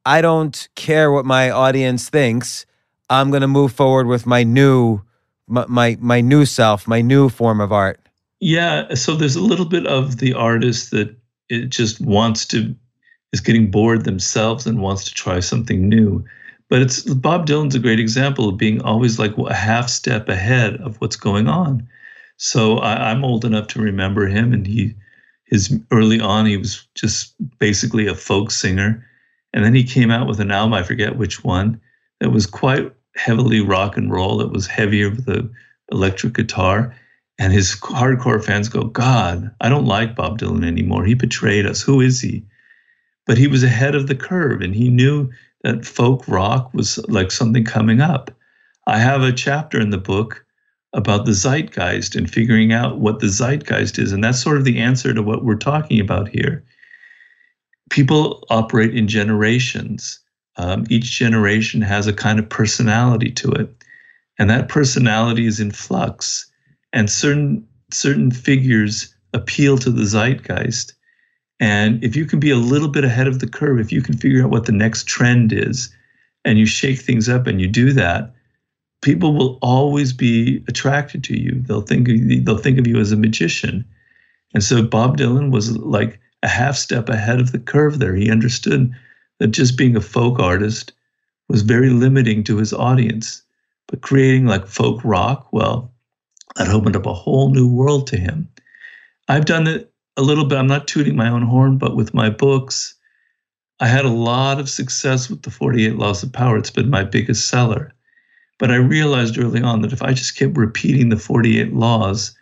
I don't care what my audience thinks. I'm going to move forward with my new self, my new form of art. Yeah. So there's a little bit of the artist that it just wants to, is getting bored themselves and wants to try something new. But it's Bob Dylan's a great example of being always like a half step ahead of what's going on. So I'm old enough to remember him, and early on he was just basically a folk singer, and then he came out with an album, I forget which one, that was quite heavily rock and roll. It was heavier with the electric guitar, and his hardcore fans go, "God, I don't like Bob Dylan anymore. He betrayed us. Who is he?" But he was ahead of the curve, and he knew that folk rock was like something coming up. I have a chapter in the book about the zeitgeist and figuring out what the zeitgeist is, and that's sort of the answer to what we're talking about here. People operate in generations. Each generation has a kind of personality to it, and that personality is in flux, and certain figures appeal to the zeitgeist. And if you can be a little bit ahead of the curve, if you can figure out what the next trend is, and you shake things up and you do that, people will always be attracted to you. They'll think of you as a magician. And so Bob Dylan was like a half step ahead of the curve there. He understood that just being a folk artist was very limiting to his audience, but creating like folk rock, well, that opened up a whole new world to him. I've done it a little bit. I'm not tooting my own horn, but with my books, I had a lot of success with The 48 Laws of Power. It's been my biggest seller. But I realized early on that if I just kept repeating the 48 laws,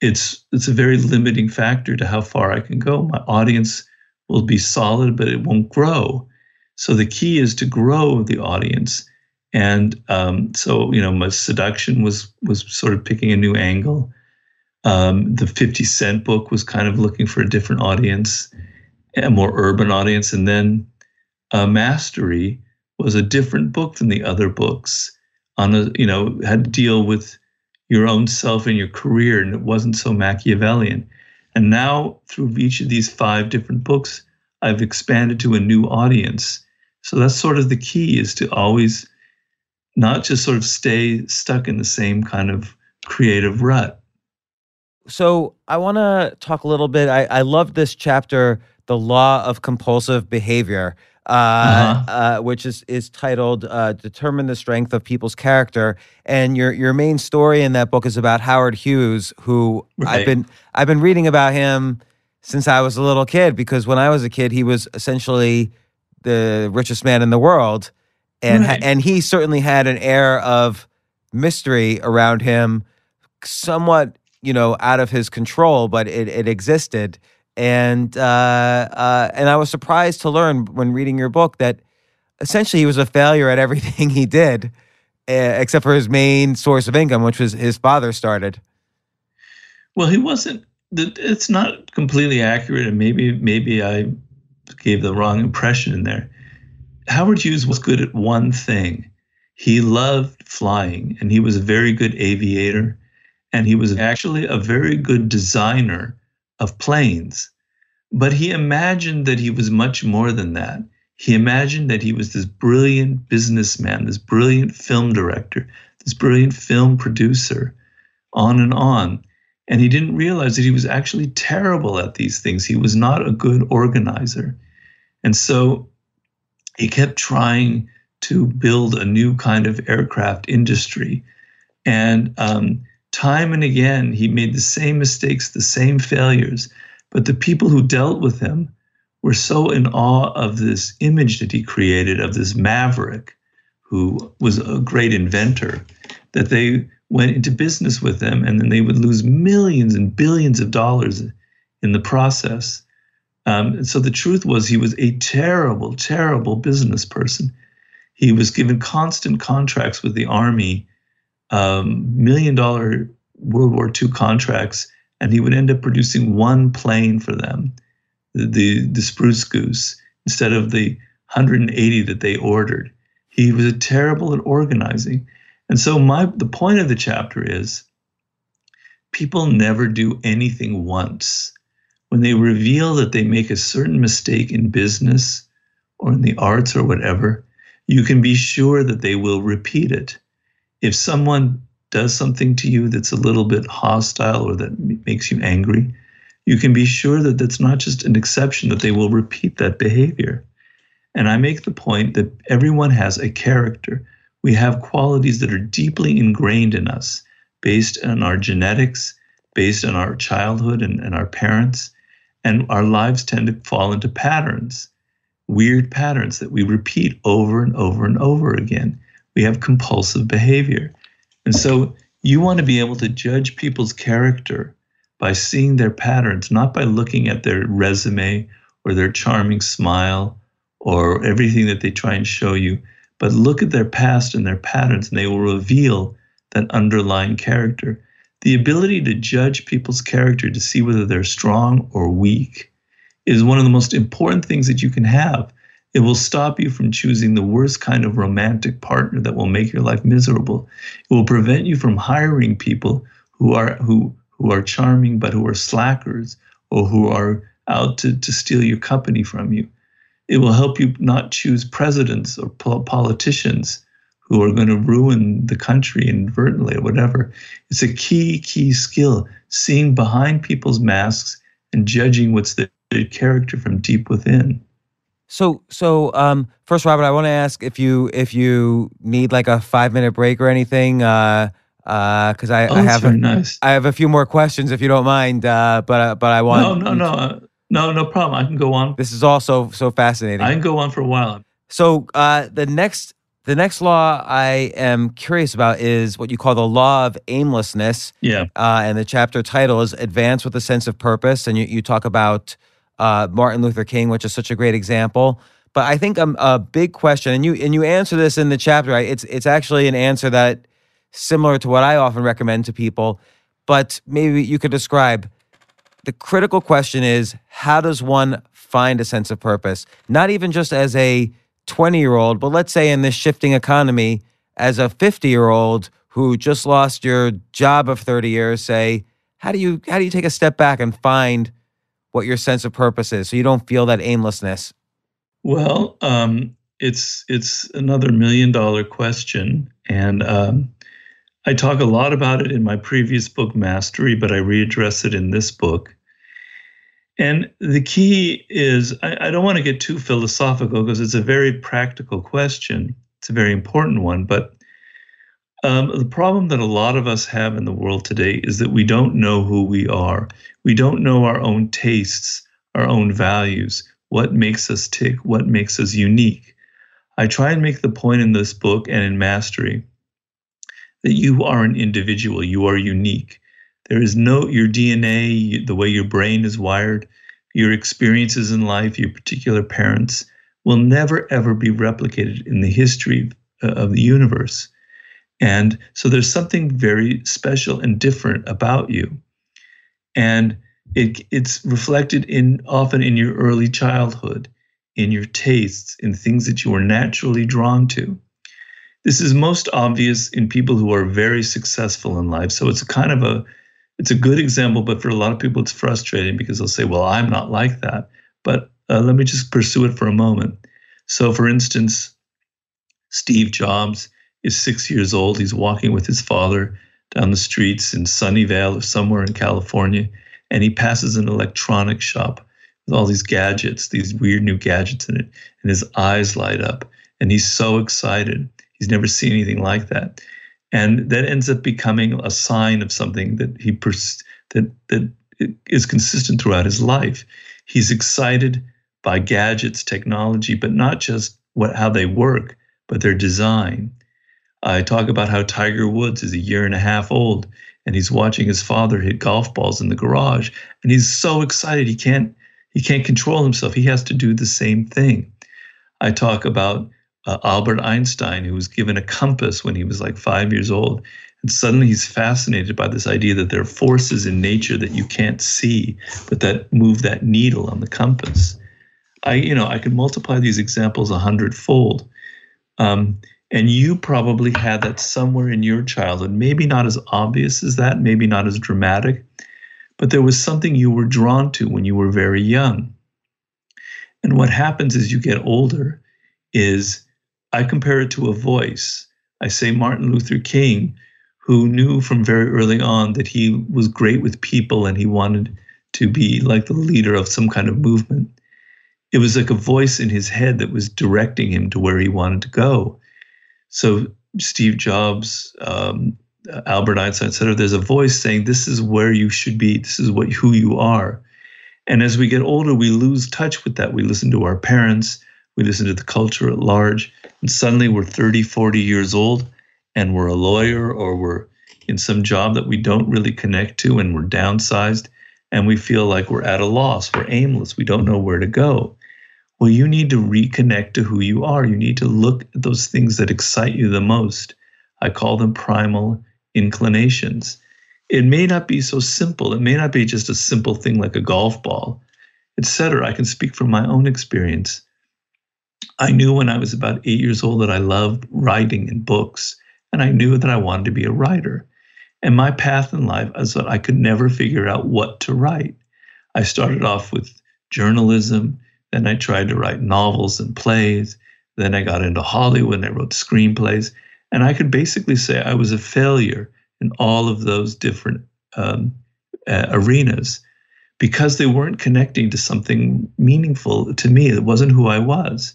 it's a very limiting factor to how far I can go. My audience will be solid, but it won't grow. So the key is to grow the audience. And so, you know, my seduction was sort of picking a new angle. The 50 Cent book was kind of looking for a different audience, a more urban audience. And then Mastery was a different book than the other books. Had to deal with your own self and your career, and it wasn't so Machiavellian. And now through each of these 5 different books, I've expanded to a new audience. So that's sort of the key, is to always not just sort of stay stuck in the same kind of creative rut. So I want to talk a little bit. I love this chapter, The Law of Compulsive Behavior. Which is titled "Determine the Strength of People's Character," and your main story in that book is about Howard Hughes, who right. I've been reading about him since I was a little kid, because when I was a kid, he was essentially the richest man in the world, and right. and he certainly had an air of mystery around him, somewhat out of his control, but it existed. And I was surprised to learn when reading your book that essentially he was a failure at everything he did, except for his main source of income, which was his father started. Well, he wasn't. It's not completely accurate, and maybe I gave the wrong impression in there. Howard Hughes was good at one thing. He loved flying, and he was a very good aviator, and he was actually a very good designer of planes. But he imagined that he was much more than that. He imagined that he was this brilliant businessman, this brilliant film director, this brilliant film producer, on. And he didn't realize that he was actually terrible at these things. He was not a good organizer. And so he kept trying to build a new kind of aircraft industry. And time and again, he made the same mistakes, the same failures, but the people who dealt with him were so in awe of this image that he created of this maverick who was a great inventor that they went into business with him, and then they would lose millions and billions of dollars in the process. And so the truth was, he was a terrible, terrible business person. He was given constant contracts with the army, $1 million World War II contracts, and he would end up producing one plane for them, the Spruce Goose, instead of the 180 that they ordered. He was terrible at organizing. And so the point of the chapter is, people never do anything once. When they reveal that they make a certain mistake in business or in the arts or whatever, you can be sure that they will repeat it. If someone does something to you that's a little bit hostile or that makes you angry, you can be sure that that's not just an exception, that they will repeat that behavior. And I make the point that everyone has a character. We have qualities that are deeply ingrained in us, based on our genetics, based on our childhood and our parents. And our lives tend to fall into patterns, weird patterns that we repeat over and over and over again. We have compulsive behavior. And so you want to be able to judge people's character by seeing their patterns, not by looking at their resume or their charming smile or everything that they try and show you, but look at their past and their patterns, and they will reveal that underlying character. The ability to judge people's character, to see whether they're strong or weak, is one of the most important things that you can have. It will stop you from choosing the worst kind of romantic partner that will make your life miserable. It will prevent you from hiring people who are charming but who are slackers or who are out to steal your company from you. It will help you not choose presidents or politicians who are going to ruin the country inadvertently or whatever. It's a key skill, seeing behind people's masks and judging what's their character from deep within. So, first, Robert, I want to ask if you need like a 5-minute break or anything, because I have very nice. I have a few more questions if you don't mind, but I want no problem. I can go on. This is also so fascinating. I can go on for a while. So the next law I am curious about is what you call the law of aimlessness. Yeah. And the chapter title is "Advance with a Sense of Purpose," and you talk about Martin Luther King, which is such a great example. But I think a big question, and you answer this in the chapter, right? It's actually an answer that similar to what I often recommend to people, but maybe you could describe. The critical question is, how does one find a sense of purpose? Not even just as a 20-year-old, but let's say in this shifting economy, as a 50-year-old who just lost your job of 30 years, say, how do you take a step back and find what your sense of purpose is, so you don't feel that aimlessness? Well, it's another million-dollar question, and I talk a lot about it in my previous book, Mastery, but I readdress it in this book. And the key is, I don't want to get too philosophical because it's a very practical question. It's a very important one, but the problem that a lot of us have in the world today is that we don't know who we are. We don't know our own tastes, our own values, what makes us tick, what makes us unique. I try and make the point in this book and in Mastery that you are an individual, you are unique. There is no, your DNA, the way your brain is wired, your experiences in life, your particular parents will never, ever be replicated in the history of the universe. And so there's something very special and different about you. And it's reflected often in your early childhood, in your tastes, in things that you were naturally drawn to. This is most obvious in people who are very successful in life. So it's a good example, but for a lot of people it's frustrating because they'll say, well, I'm not like that. But let me just pursue it for a moment. So for instance, Steve Jobs is 6 years old. He's walking with his father down the streets in Sunnyvale or somewhere in California, and he passes an electronic shop with all these gadgets, these weird new gadgets in it, and his eyes light up, and he's so excited. He's never seen anything like that. And that ends up becoming a sign of something that that is consistent throughout his life. He's excited by gadgets, technology, but not just how they work, but their design. I talk about how Tiger Woods is a year and a half old, and he's watching his father hit golf balls in the garage, and he's so excited he can't control himself. He has to do the same thing. I talk about Albert Einstein, who was given a compass when he was like 5 years old, and suddenly he's fascinated by this idea that there are forces in nature that you can't see, but that move that needle on the compass. I could multiply these examples 100-fold. And you probably had that somewhere in your childhood, maybe not as obvious as that, maybe not as dramatic, but there was something you were drawn to when you were very young. And what happens as you get older is, I compare it to a voice. I say Martin Luther King, who knew from very early on that he was great with people and he wanted to be like the leader of some kind of movement. It was like a voice in his head that was directing him to where he wanted to go. So Steve Jobs, Albert Einstein, et cetera, there's a voice saying, this is where you should be. This is what who you are. And as we get older, we lose touch with that. We listen to our parents. We listen to the culture at large. And suddenly we're 30, 40 years old, and we're a lawyer, or we're in some job that we don't really connect to, and we're downsized, and we feel like we're at a loss. We're aimless. We don't know where to go. Well, you need to reconnect to who you are. You need to look at those things that excite you the most. I call them primal inclinations. It may not be so simple. It may not be just a simple thing like a golf ball, etc. I can speak from my own experience. I knew when I was about 8 years old that I loved writing and books, and I knew that I wanted to be a writer. And my path in life was that I could never figure out what to write. I started off with journalism, then I tried to write novels and plays, then I got into Hollywood and I wrote screenplays, and I could basically say I was a failure in all of those different arenas because they weren't connecting to something meaningful to me. It wasn't who I was.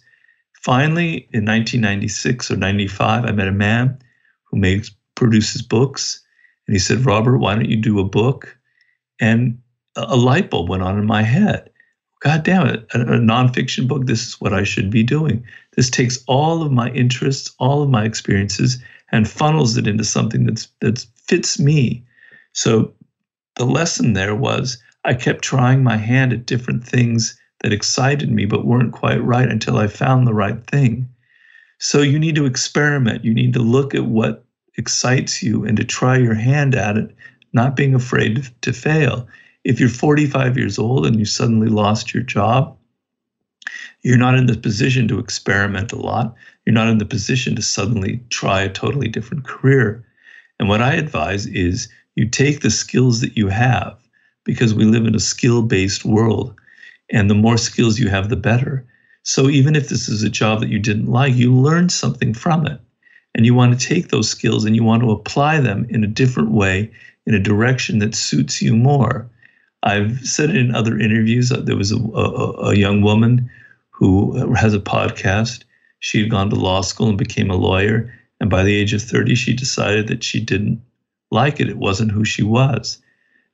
Finally, in 1996 or 95, I met a man who produces books, and he said, Robert, why don't you do a book? And a light bulb went on in my head. God damn it, a nonfiction book, this is what I should be doing. This takes all of my interests, all of my experiences, and funnels it into something that fits me. So the lesson there was I kept trying my hand at different things that excited me but weren't quite right until I found the right thing. So you need to experiment. You need to look at what excites you and to try your hand at it, not being afraid to fail. If you're 45 years old and you suddenly lost your job, you're not in the position to experiment a lot. You're not in the position to suddenly try a totally different career. And what I advise is you take the skills that you have, because we live in a skill-based world, and the more skills you have, the better. So even if this is a job that you didn't like, you learned something from it, and you want to take those skills and you want to apply them in a different way, in a direction that suits you more. I've said it in other interviews. There was a young woman who has a podcast. She had gone to law school and became a lawyer. And by the age of 30, she decided that she didn't like it. It wasn't who she was.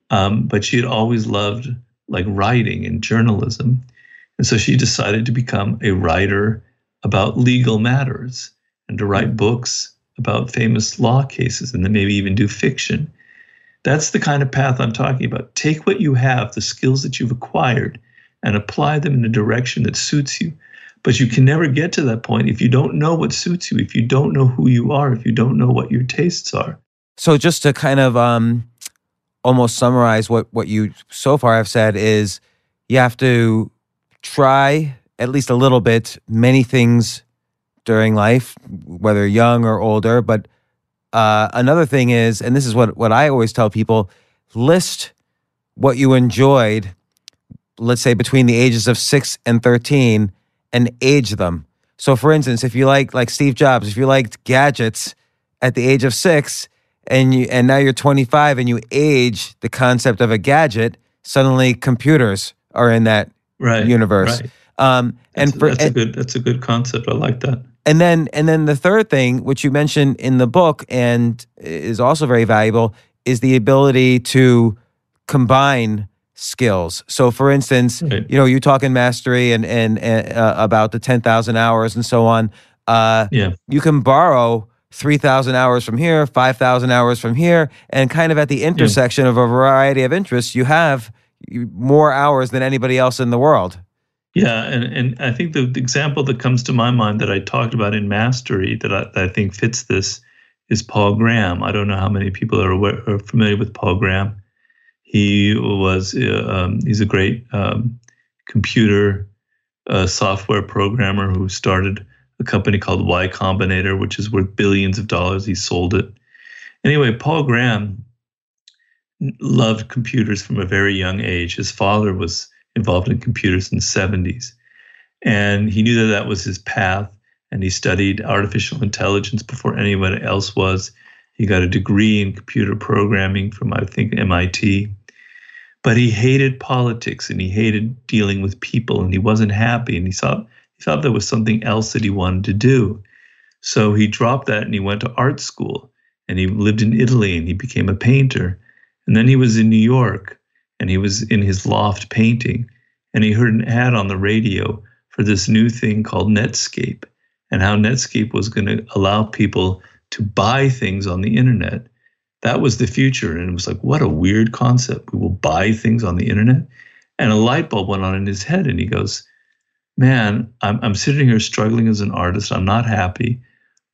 But she had always loved like writing and journalism. And so she decided to become a writer about legal matters and to write books about famous law cases and then maybe even do fiction. That's the kind of path I'm talking about. Take what you have, the skills that you've acquired, and apply them in a direction that suits you. But you can never get to that point if you don't know what suits you, if you don't know who you are, if you don't know what your tastes are. So just to kind of almost summarize what you so far have said is you have to try at least a little bit many things during life, whether young or older, but another thing is, and this is what I always tell people, list what you enjoyed, let's say between the ages of 6 and 13, and age them. So for instance, if you like Steve Jobs, if you liked gadgets at the age of 6 and now you're 25 and you age the concept of a gadget, suddenly computers are in that universe. Right. That's a good concept. I like that. And then the third thing, which you mentioned in the book and is also very valuable, is the ability to combine skills. So for instance, you talk in Mastery and about the 10,000 hours and so on. You can borrow 3,000 hours from here, 5,000 hours from here, and kind of at the intersection of a variety of interests, you have more hours than anybody else in the world. Yeah, and I think the example that comes to my mind that I talked about in Mastery that I think fits this is Paul Graham. I don't know how many people are familiar with Paul Graham. He's a great computer software programmer who started a company called Y Combinator, which is worth billions of dollars. He sold it. Anyway, Paul Graham loved computers from a very young age. His father was involved in computers in the 70s. And he knew that was his path, and he studied artificial intelligence before anyone else was. He got a degree in computer programming from, I think, MIT. But he hated politics and he hated dealing with people and he wasn't happy. And he thought there was something else that he wanted to do. So he dropped that and he went to art school and he lived in Italy and he became a painter. And then he was in New York and he was in his loft painting and he heard an ad on the radio for this new thing called Netscape and how Netscape was going to allow people to buy things on the internet. That was the future. And it was like, what a weird concept. We will buy things on the internet. And a light bulb went on in his head and he goes, man, I'm sitting here struggling as an artist. I'm not happy,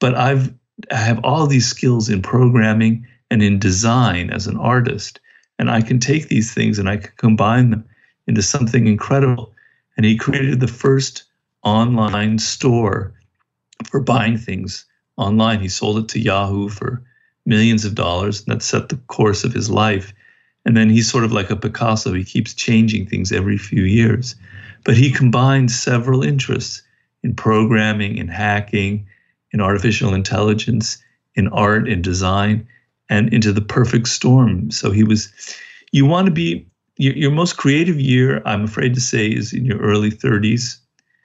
but I have all these skills in programming and in design as an artist. And I can take these things and I can combine them into something incredible. And he created the first online store for buying things online. He sold it to Yahoo for millions of dollars, and that set the course of his life. And then he's sort of like a Picasso. He keeps changing things every few years. But he combined several interests in programming, in hacking, in artificial intelligence, in art, in design, and into the perfect storm. So he was, you want to be, your most creative year, I'm afraid to say, is in your early 30s.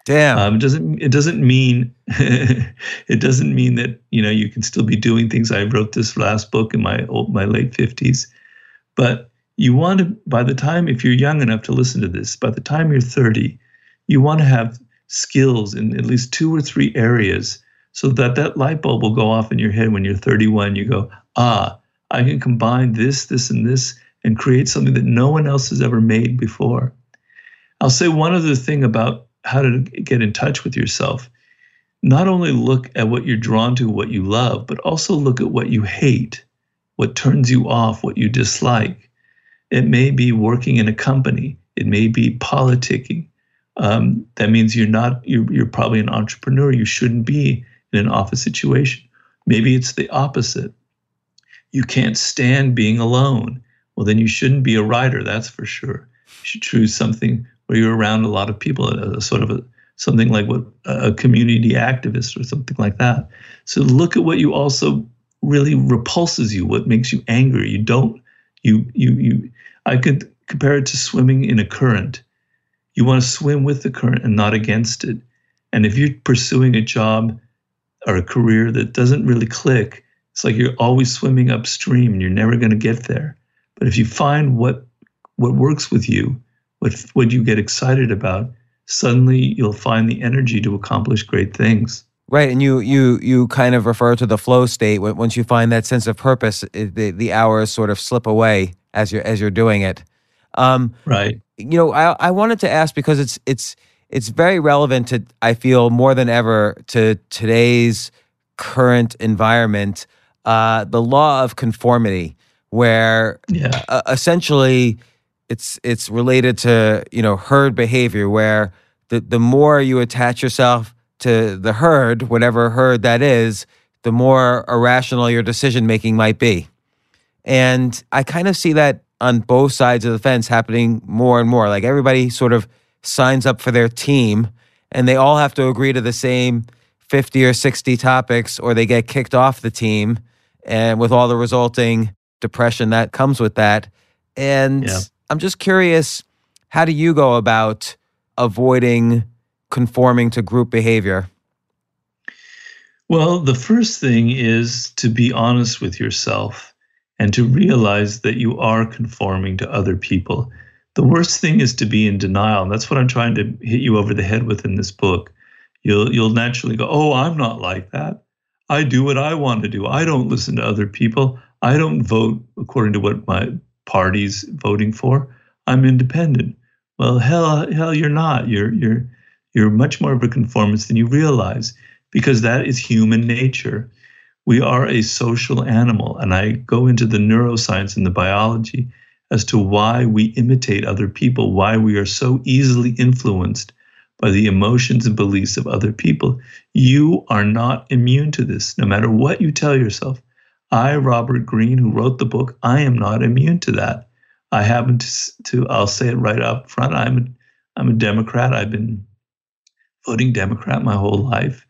Damn. It doesn't mean that, you know, you can still be doing things. I wrote this last book in my late 50s, but you want to, by the time, if you're young enough to listen to this, by the time you're 30, you want to have skills in at least 2 or 3 areas so that that light bulb will go off in your head when you're 31. You go, I can combine this, this, and this and create something that no one else has ever made before. I'll say one other thing about how to get in touch with yourself. Not only look at what you're drawn to, what you love, but also look at what you hate, what turns you off, what you dislike. It may be working in a company. It may be politicking. That means you're probably an entrepreneur. You shouldn't be in an office situation. Maybe it's the opposite. You can't stand being alone. Well, then you shouldn't be a writer. That's for sure. You should choose something where you're around a lot of people, something like what a community activist or something like that. So look at what you also really repulses you, what makes you angry. I could compare it to swimming in a current. You want to swim with the current and not against it. And if you're pursuing a job or a career that doesn't really click, it's like you're always swimming upstream and you're never going to get there. But if you find what works with you, what you get excited about, suddenly you'll find the energy to accomplish great things. Right, and you kind of refer to the flow state. Once you find that sense of purpose, the hours sort of slip away as you're doing it. Right. You know, I wanted to ask because it's very relevant to, I feel, more than ever to today's current environment. The law of conformity, where essentially. It's related to, you know, herd behavior, where the more you attach yourself to the herd, whatever herd that is, the more irrational your decision making might be. And I kind of see that on both sides of the fence happening more and more. Like everybody sort of signs up for their team and they all have to agree to the same 50 or 60 topics or they get kicked off the team, and with all the resulting depression that comes with that. And I'm just curious, how do you go about avoiding conforming to group behavior? Well, the first thing is to be honest with yourself and to realize that you are conforming to other people. The worst thing is to be in denial. And that's what I'm trying to hit you over the head with in this book. You'll naturally go, oh, I'm not like that. I do what I want to do. I don't listen to other people. I don't vote according to what my party's voting for. I'm independent. Well, hell, you're not. You're much more of a conformist than you realize, because that is human nature. We are a social animal, and I go into the neuroscience and the biology as to why we imitate other people, why we are so easily influenced by the emotions and beliefs of other people. You are not immune to this, no matter what you tell yourself. I, Robert Greene, who wrote the book, I am not immune to that. I happen to I'll say it right up front, I'm a Democrat. I've been voting Democrat my whole life.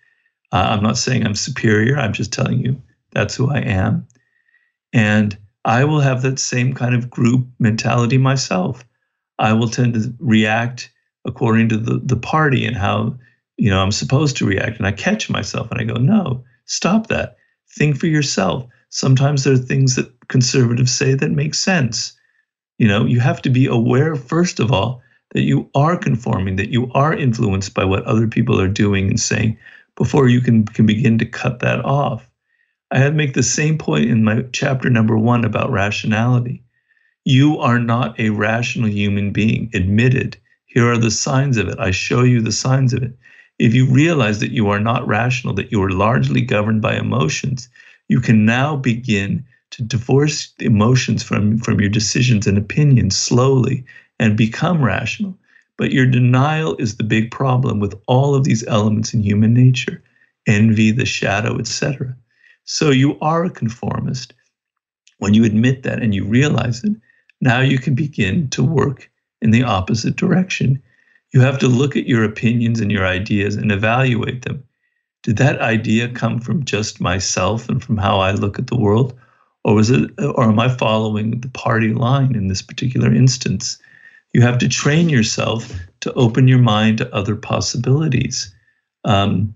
I'm not saying I'm superior. I'm just telling you that's who I am. And I will have that same kind of group mentality myself. I will tend to react according to the party and how, you know, I'm supposed to react. And I catch myself and I go, no, stop that. Think for yourself. Sometimes there are things that conservatives say that make sense. You know, you have to be aware, first of all, that you are conforming, that you are influenced by what other people are doing and saying before you can begin to cut that off. I had make the same point in my chapter number 1 about rationality. You are not a rational human being, admitted. Here are the signs of it. I show you the signs of it. If you realize that you are not rational, that you are largely governed by emotions, you can now begin to divorce emotions from your decisions and opinions slowly and become rational. But your denial is the big problem with all of these elements in human nature, envy, the shadow, etc. So you are a conformist. When you admit that and you realize it, now you can begin to work in the opposite direction. You have to look at your opinions and your ideas and evaluate them. Did that idea come from just myself and from how I look at the world? Or was it, or am I following the party line in this particular instance? You have to train yourself to open your mind to other possibilities. And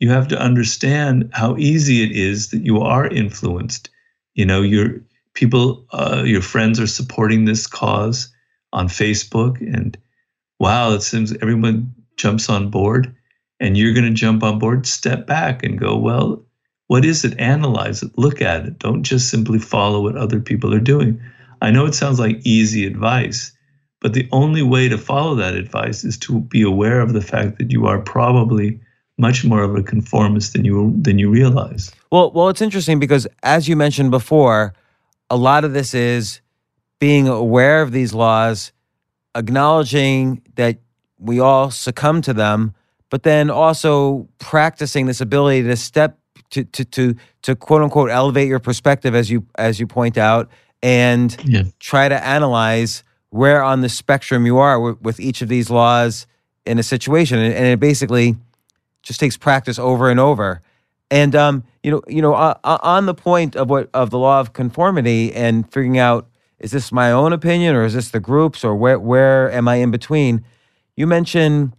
you have to understand how easy it is that you are influenced. You know, your people, your friends are supporting this cause on Facebook, and wow, it seems everyone jumps on board, and you're going to jump on board. Step back and go, well, what is it? Analyze it, look at it. Don't just simply follow what other people are doing. I know it sounds like easy advice, but the only way to follow that advice is to be aware of the fact that you are probably much more of a conformist than you realize. Well, it's interesting because, as you mentioned before, a lot of this is being aware of these laws, acknowledging that we all succumb to them, but then also practicing this ability to step to quote unquote elevate your perspective, as you point out, and try to analyze where on the spectrum you are with each of these laws in a situation. And it basically just takes practice over and over. And on the point of the law of conformity and figuring out, is this my own opinion or is this the group's, or where am I in between? You mention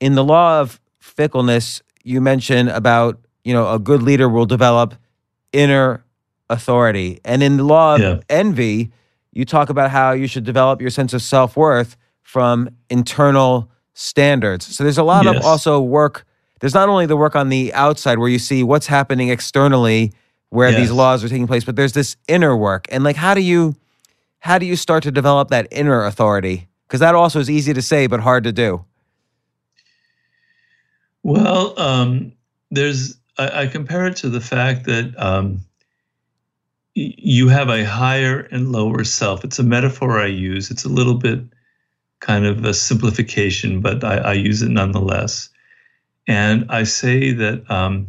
in the law of fickleness, you mention about, you know, a good leader will develop inner authority. And in the law of envy, you talk about how you should develop your sense of self-worth from internal standards. So there's a lot of also work. There's not only the work on the outside where you see what's happening externally, where these laws are taking place, but there's this inner work. And like, how do you start to develop that inner authority? Because that also is easy to say, but hard to do. Well, I compare it to the fact that you have a higher and lower self. It's a metaphor I use. It's a little bit kind of a simplification, but I use it nonetheless. And I say that,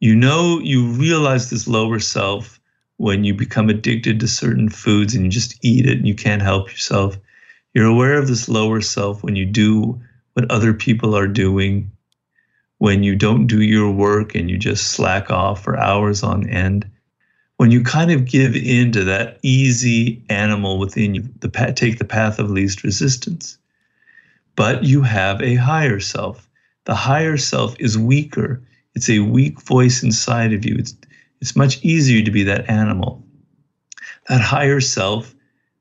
you realize this lower self when you become addicted to certain foods and you just eat it and you can't help yourself. You're aware of this lower self when you do what other people are doing, when you don't do your work and you just slack off for hours on end. When you kind of give in to that easy animal within you, take the path of least resistance. But you have a higher self. The higher self is weaker. It's a weak voice inside of you. It's much easier to be that animal. That higher self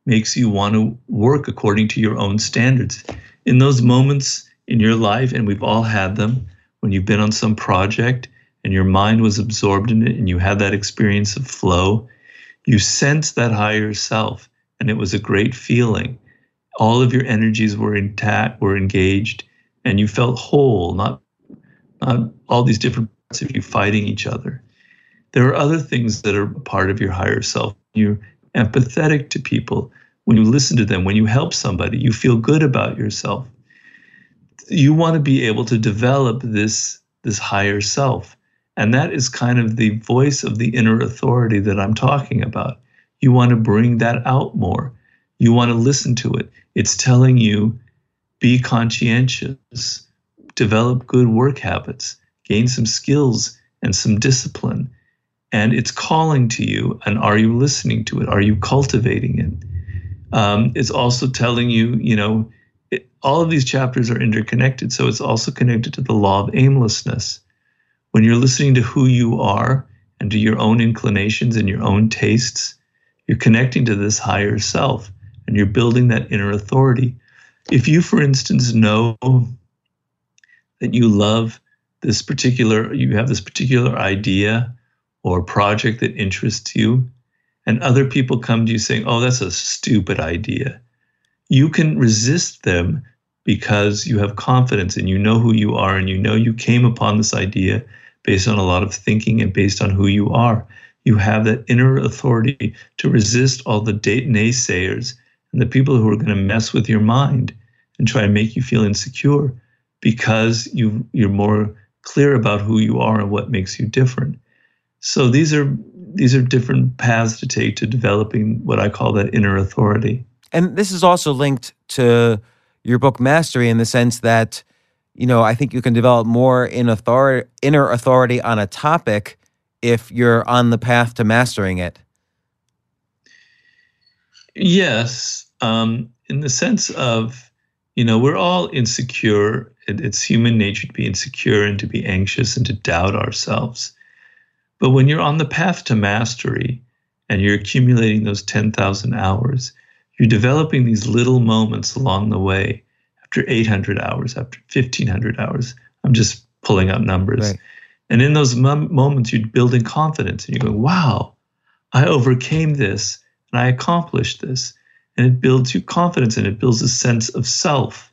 makes you want to work according to your own standards. In those moments in your life, and we've all had them, when you've been on some project and your mind was absorbed in it and you had that experience of flow, you sensed that higher self, and it was a great feeling. All of your energies were intact, were engaged, and you felt whole, not all these different parts of you fighting each other. There are other things that are part of your higher self. You're empathetic to people. When you listen to them, when you help somebody, you feel good about yourself. You want to be able to develop this higher self. And that is kind of the voice of the inner authority that I'm talking about. You want to bring that out more. You want to listen to it. It's telling you, be conscientious, develop good work habits, gain some skills and some discipline. and it's calling to you, and are you listening to it? Are you cultivating it? It's also telling you, all of these chapters are interconnected, so it's also connected to the law of aimlessness. When you're listening to who you are and to your own inclinations and your own tastes, you're connecting to this higher self, and you're building that inner authority. If you, for instance, know that you love this particular, you have this particular idea or project that interests you, and other people come to you saying, oh, that's a stupid idea, you can resist them because you have confidence and you know who you are, and you know you came upon this idea based on a lot of thinking and based on who you are. You have that inner authority to resist all the naysayers and the people who are going to mess with your mind and try and make you feel insecure, because you're more clear about who you are and what makes you different. So these are different paths to take to developing what I call that inner authority. And this is also linked to your book Mastery, in the sense that, I think you can develop more inner authority on a topic if you're on the path to mastering it. Yes, in the sense of, we're all insecure. It's human nature to be insecure and to be anxious and to doubt ourselves. But when you're on the path to mastery and you're accumulating those 10,000 hours, you're developing these little moments along the way. After 800 hours, after 1,500 hours, I'm just pulling up numbers. Right. And in those moments, you're building confidence, and you go, wow, I overcame this, and I accomplished this. And it builds you confidence, and it builds a sense of self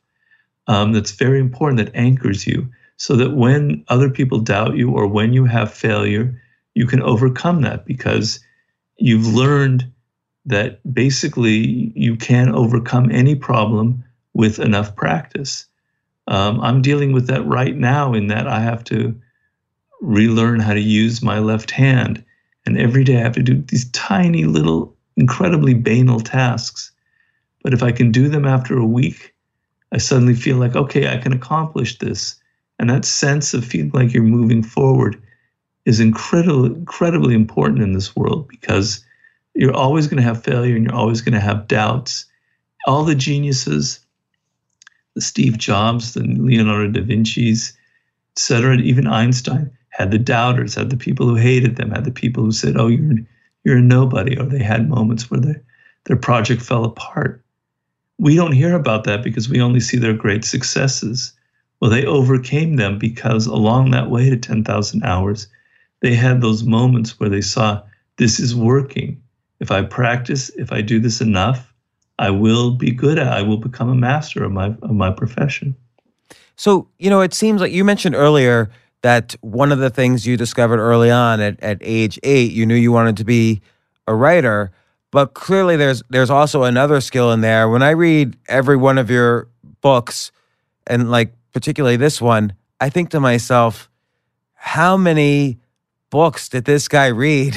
that's very important, that anchors you, so that when other people doubt you or when you have failure, you can overcome that, because you've learned that basically you can overcome any problem with enough practice. I'm dealing with that right now, in that I have to relearn how to use my left hand. And every day I have to do these tiny little, incredibly banal tasks. But if I can do them after a week, I suddenly feel like, okay, I can accomplish this. And that sense of feeling like you're moving forward is incredibly important in this world, because you're always going to have failure and you're always going to have doubts. All the geniuses, the Steve Jobs, the Leonardo da Vinci's, et cetera, even Einstein, had the doubters, had the people who hated them, had the people who said, oh, you're a nobody, or they had moments where their project fell apart. We don't hear about that because we only see their great successes. Well, they overcame them because along that way to 10,000 hours, they had those moments where they saw, this is working. If I practice, if I do this enough, I will be good at, I will become a master of my profession. So, it seems like you mentioned earlier that one of the things you discovered early on at age 8, you knew you wanted to be a writer, but clearly there's also another skill in there. When I read every one of your books, and like particularly this one, I think to myself, how many books did this guy read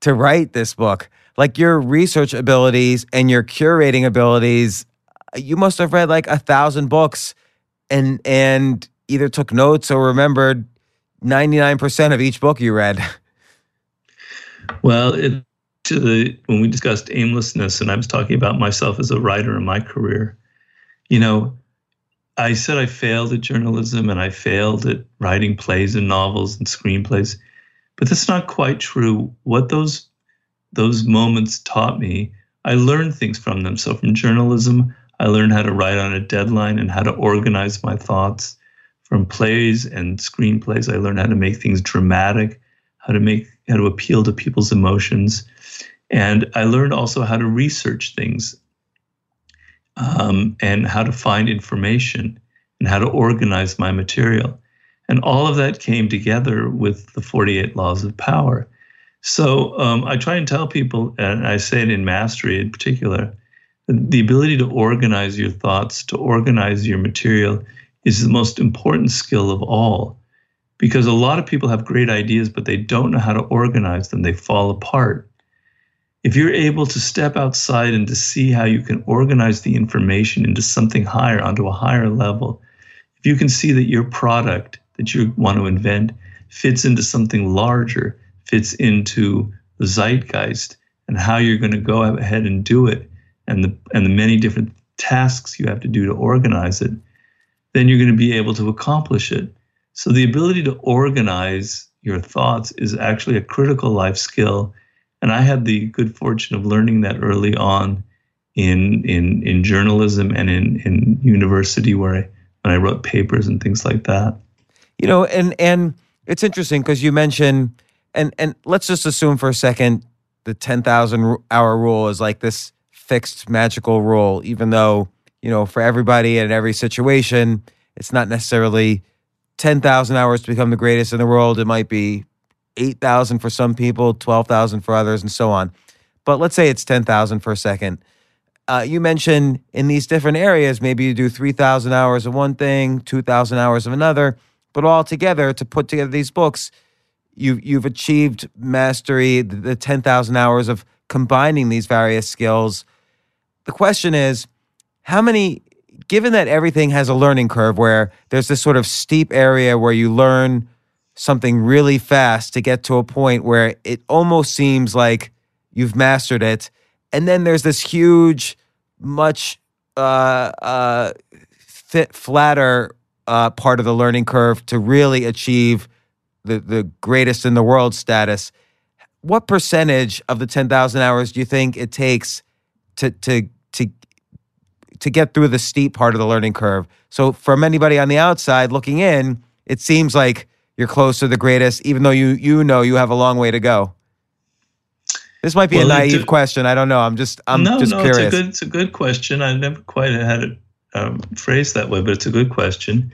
to write this book? Like, your research abilities and your curating abilities, you must have read like 1,000 books and either took notes or remembered 99% of each book you read. Well, when we discussed aimlessness, and I was talking about myself as a writer in my career, I said I failed at journalism and I failed at writing plays and novels and screenplays, but that's not quite true. What those moments taught me, I learned things from them. So from journalism, I learned how to write on a deadline and how to organize my thoughts. From plays and screenplays, I learned how to make things dramatic, how to appeal to people's emotions. And I learned also how to research things, and how to find information and how to organize my material. And all of that came together with the 48 Laws of Power. So I try and tell people, and I say it in Mastery in particular, the ability to organize your thoughts, to organize your material, is the most important skill of all. Because a lot of people have great ideas, but they don't know how to organize them. They fall apart. If you're able to step outside and to see how you can organize the information into something higher, onto a higher level, if you can see that your product that you want to invent fits into something larger, fits into the zeitgeist and how you're going to go ahead and do it, and the many different tasks you have to do to organize it, then you're going to be able to accomplish it. So the ability to organize your thoughts is actually a critical life skill. And I had the good fortune of learning that early on in journalism and in university when I wrote papers and things like that. You know, and it's interesting because you mentioned, and let's just assume for a second the 10,000 hour rule is like this fixed magical rule, even though, you know, for everybody and in every situation, it's not necessarily 10,000 hours to become the greatest in the world. It might be 8,000 for some people, 12,000 for others, and so on. But let's say it's 10,000 for a second. You mentioned in these different areas, maybe you do 3,000 hours of one thing, 2,000 hours of another, but all together to put together these books, you've achieved mastery, the 10,000 hours of combining these various skills. The question is, how many, given that everything has a learning curve where there's this sort of steep area where you learn something really fast to get to a point where it almost seems like you've mastered it. And then there's this huge, much flatter part of the learning curve to really achieve the greatest in the world status. What percentage of the 10,000 hours do you think it takes to get through the steep part of the learning curve? So from anybody on the outside looking in, it seems like you're close to the greatest, even though you know you have a long way to go. This might be a naive question. I don't know. I'm just curious. It's a good question. I never quite had it phrased that way, but it's a good question.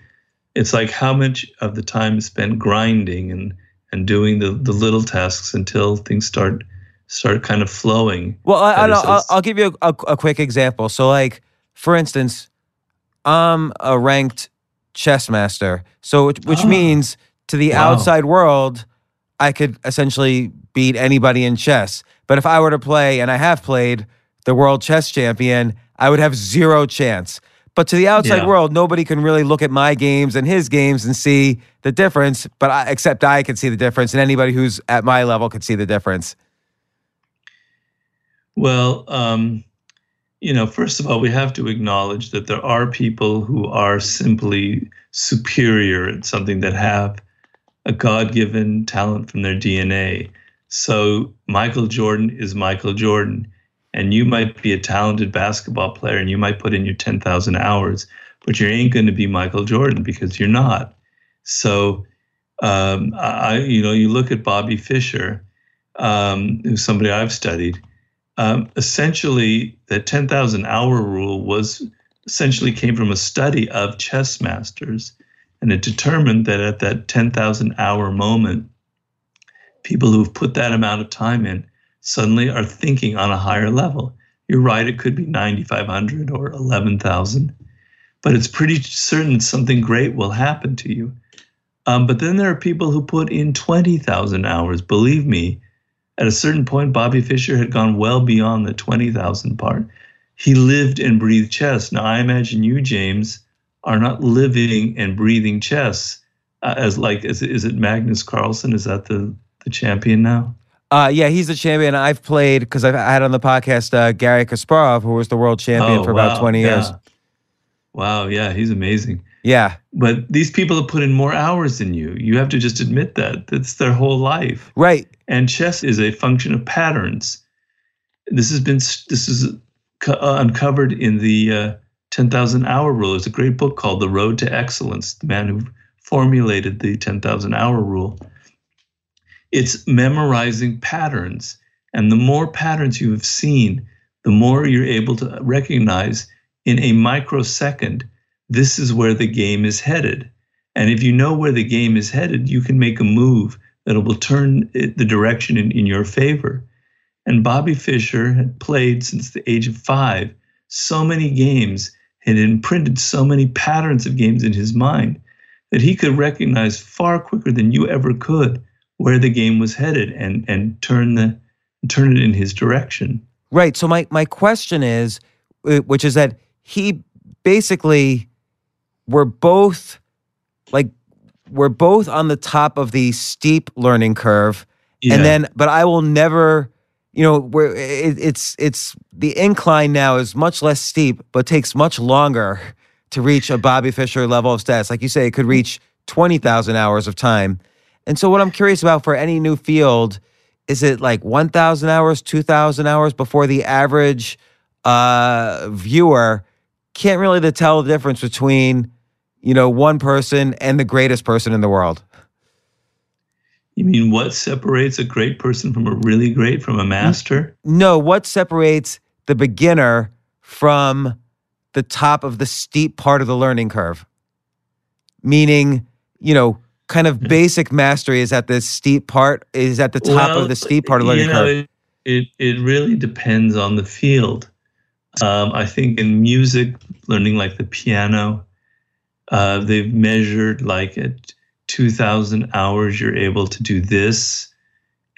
It's like how much of the time is spent grinding and doing the little tasks until things start kind of flowing. Well, I'll give you a quick example. So, like for instance, I'm a ranked chess master. So, which means to the outside world, I could essentially beat anybody in chess. But if I were to play, and I have played, the world chess champion, I would have zero chance. But to the outside world, nobody can really look at my games and his games and see the difference, but except I can see the difference, and anybody who's at my level could see the difference. Well, you know, first of all, we have to acknowledge that there are people who are simply superior at something, that have a God-given talent from their DNA. So Michael Jordan is Michael Jordan. And you might be a talented basketball player and you might put in your 10,000 hours, but you ain't going to be Michael Jordan because you're not. So, you look at Bobby Fischer, who's somebody I've studied. Essentially, the 10,000 hour rule came from a study of chess masters. And it determined that at that 10,000 hour moment, people who've put that amount of time in suddenly are thinking on a higher level. You're right, it could be 9,500 or 11,000, but it's pretty certain something great will happen to you. But then there are people who put in 20,000 hours. Believe me, at a certain point, Bobby Fischer had gone well beyond the 20,000 part. He lived and breathed chess. Now, I imagine you, James, are not living and breathing chess is it Magnus Carlsen? Is that the champion now? Yeah, he's the champion. I've played, because I had on the podcast Gary Kasparov, who was the world champion about 20 years. Wow, yeah, he's amazing. Yeah. But these people have put in more hours than you. You have to just admit that. That's their whole life. Right. And chess is a function of patterns. This is uncovered in the 10,000 hour rule. There's a great book called The Road to Excellence, the man who formulated the 10,000 hour rule. It's memorizing patterns. And the more patterns you have seen, the more you're able to recognize in a microsecond, this is where the game is headed. And if you know where the game is headed, you can make a move that will turn the direction in your favor. And Bobby Fischer had played since the age of 5, so many games, and imprinted so many patterns of games in his mind that he could recognize far quicker than you ever could where the game was headed and turn it in his direction. Right. So my question is, which is that he basically we're both on the top of the steep learning curve, Yeah. And then, but I will never, you know, where it's the incline now is much less steep, but takes much longer to reach a Bobby Fischer level of status. Like you say, it could reach 20,000 hours of time. And so what I'm curious about for any new field, is it like 1,000 hours, 2,000 hours before the average viewer can't really tell the difference between, you know, one person and the greatest person in the world? You mean what separates a great person from a really great, from a master? No, what separates the beginner from the top of the steep part of the learning curve? Meaning, you know, kind of basic mastery is at this steep part, is at the top of the steep part of the learning curve. It really depends on the field. I think in music, learning like the piano, they've measured like at 2,000 hours, you're able to do this.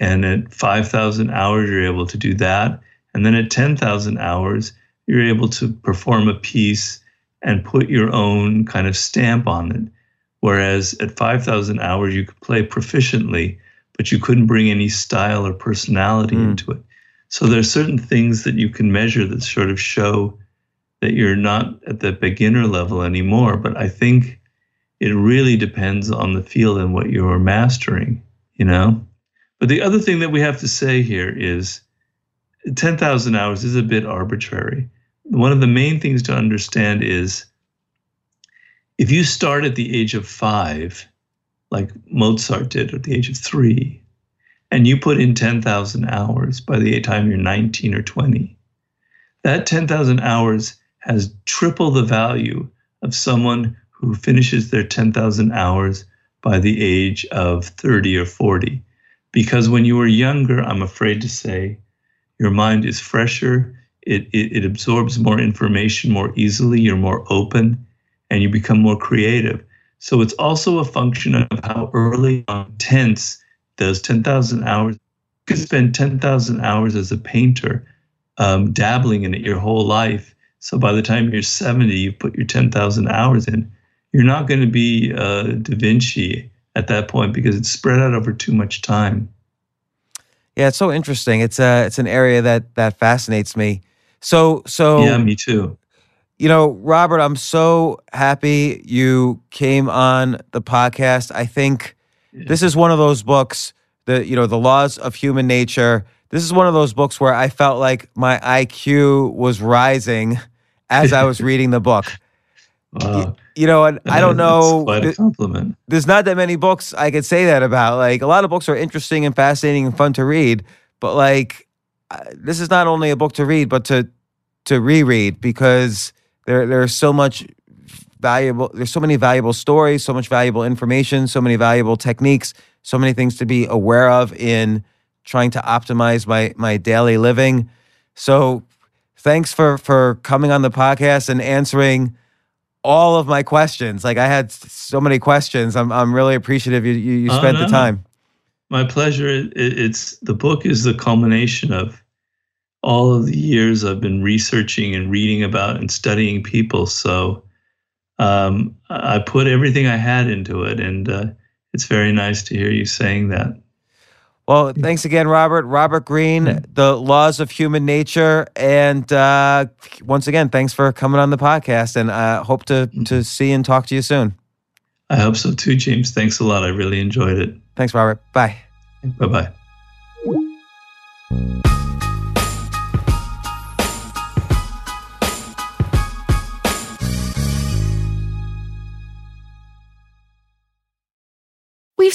And at 5,000 hours, you're able to do that. And then at 10,000 hours, you're able to perform a piece and put your own kind of stamp on it. Whereas at 5,000 hours, you could play proficiently, but you couldn't bring any style or personality into it. So there are certain things that you can measure that sort of show that you're not at the beginner level anymore. But I think it really depends on the field and what you're mastering, you know? But the other thing that we have to say here is 10,000 hours is a bit arbitrary. One of the main things to understand is if you start at the age of 5, like Mozart did at the age of 3, and you put in 10,000 hours by the time you're 19 or 20, that 10,000 hours has triple the value of someone who finishes their 10,000 hours by the age of 30 or 40. Because when you were younger, I'm afraid to say, your mind is fresher, it absorbs more information more easily, you're more open, and you become more creative. So it's also a function of how early on tense those 10,000 hours. You can spend 10,000 hours as a painter dabbling in it your whole life. So by the time you're 70, you've put your 10,000 hours in. You're not going to be Da Vinci at that point because it's spread out over too much time. Yeah, it's so interesting. It's an area that fascinates me. So yeah, me too. You know, Robert, I'm so happy you came on the podcast. I think this is one of those books, The Laws of Human Nature. This is one of those books where I felt like my IQ was rising as I was reading the book. Wow. You know, and I don't know. That's quite a compliment. There's not that many books I could say that about. Like, a lot of books are interesting and fascinating and fun to read, but like, this is not only a book to read, but to reread, because there's so much valuable. There's so many valuable stories, so much valuable information, so many valuable techniques, so many things to be aware of in trying to optimize my daily living. So thanks for coming on the podcast and answering all of my questions. Like, I had so many questions. I'm really appreciative you spent the time. My pleasure. The book is the culmination of all of the years I've been researching and reading about and studying people. So I put everything I had into it, and it's very nice to hear you saying that. Well, thanks again, Robert. Robert Greene, The Laws of Human Nature. And once again, thanks for coming on the podcast, and I hope to see and talk to you soon. I hope so too, James. Thanks a lot. I really enjoyed it. Thanks, Robert. Bye. Bye-bye. We've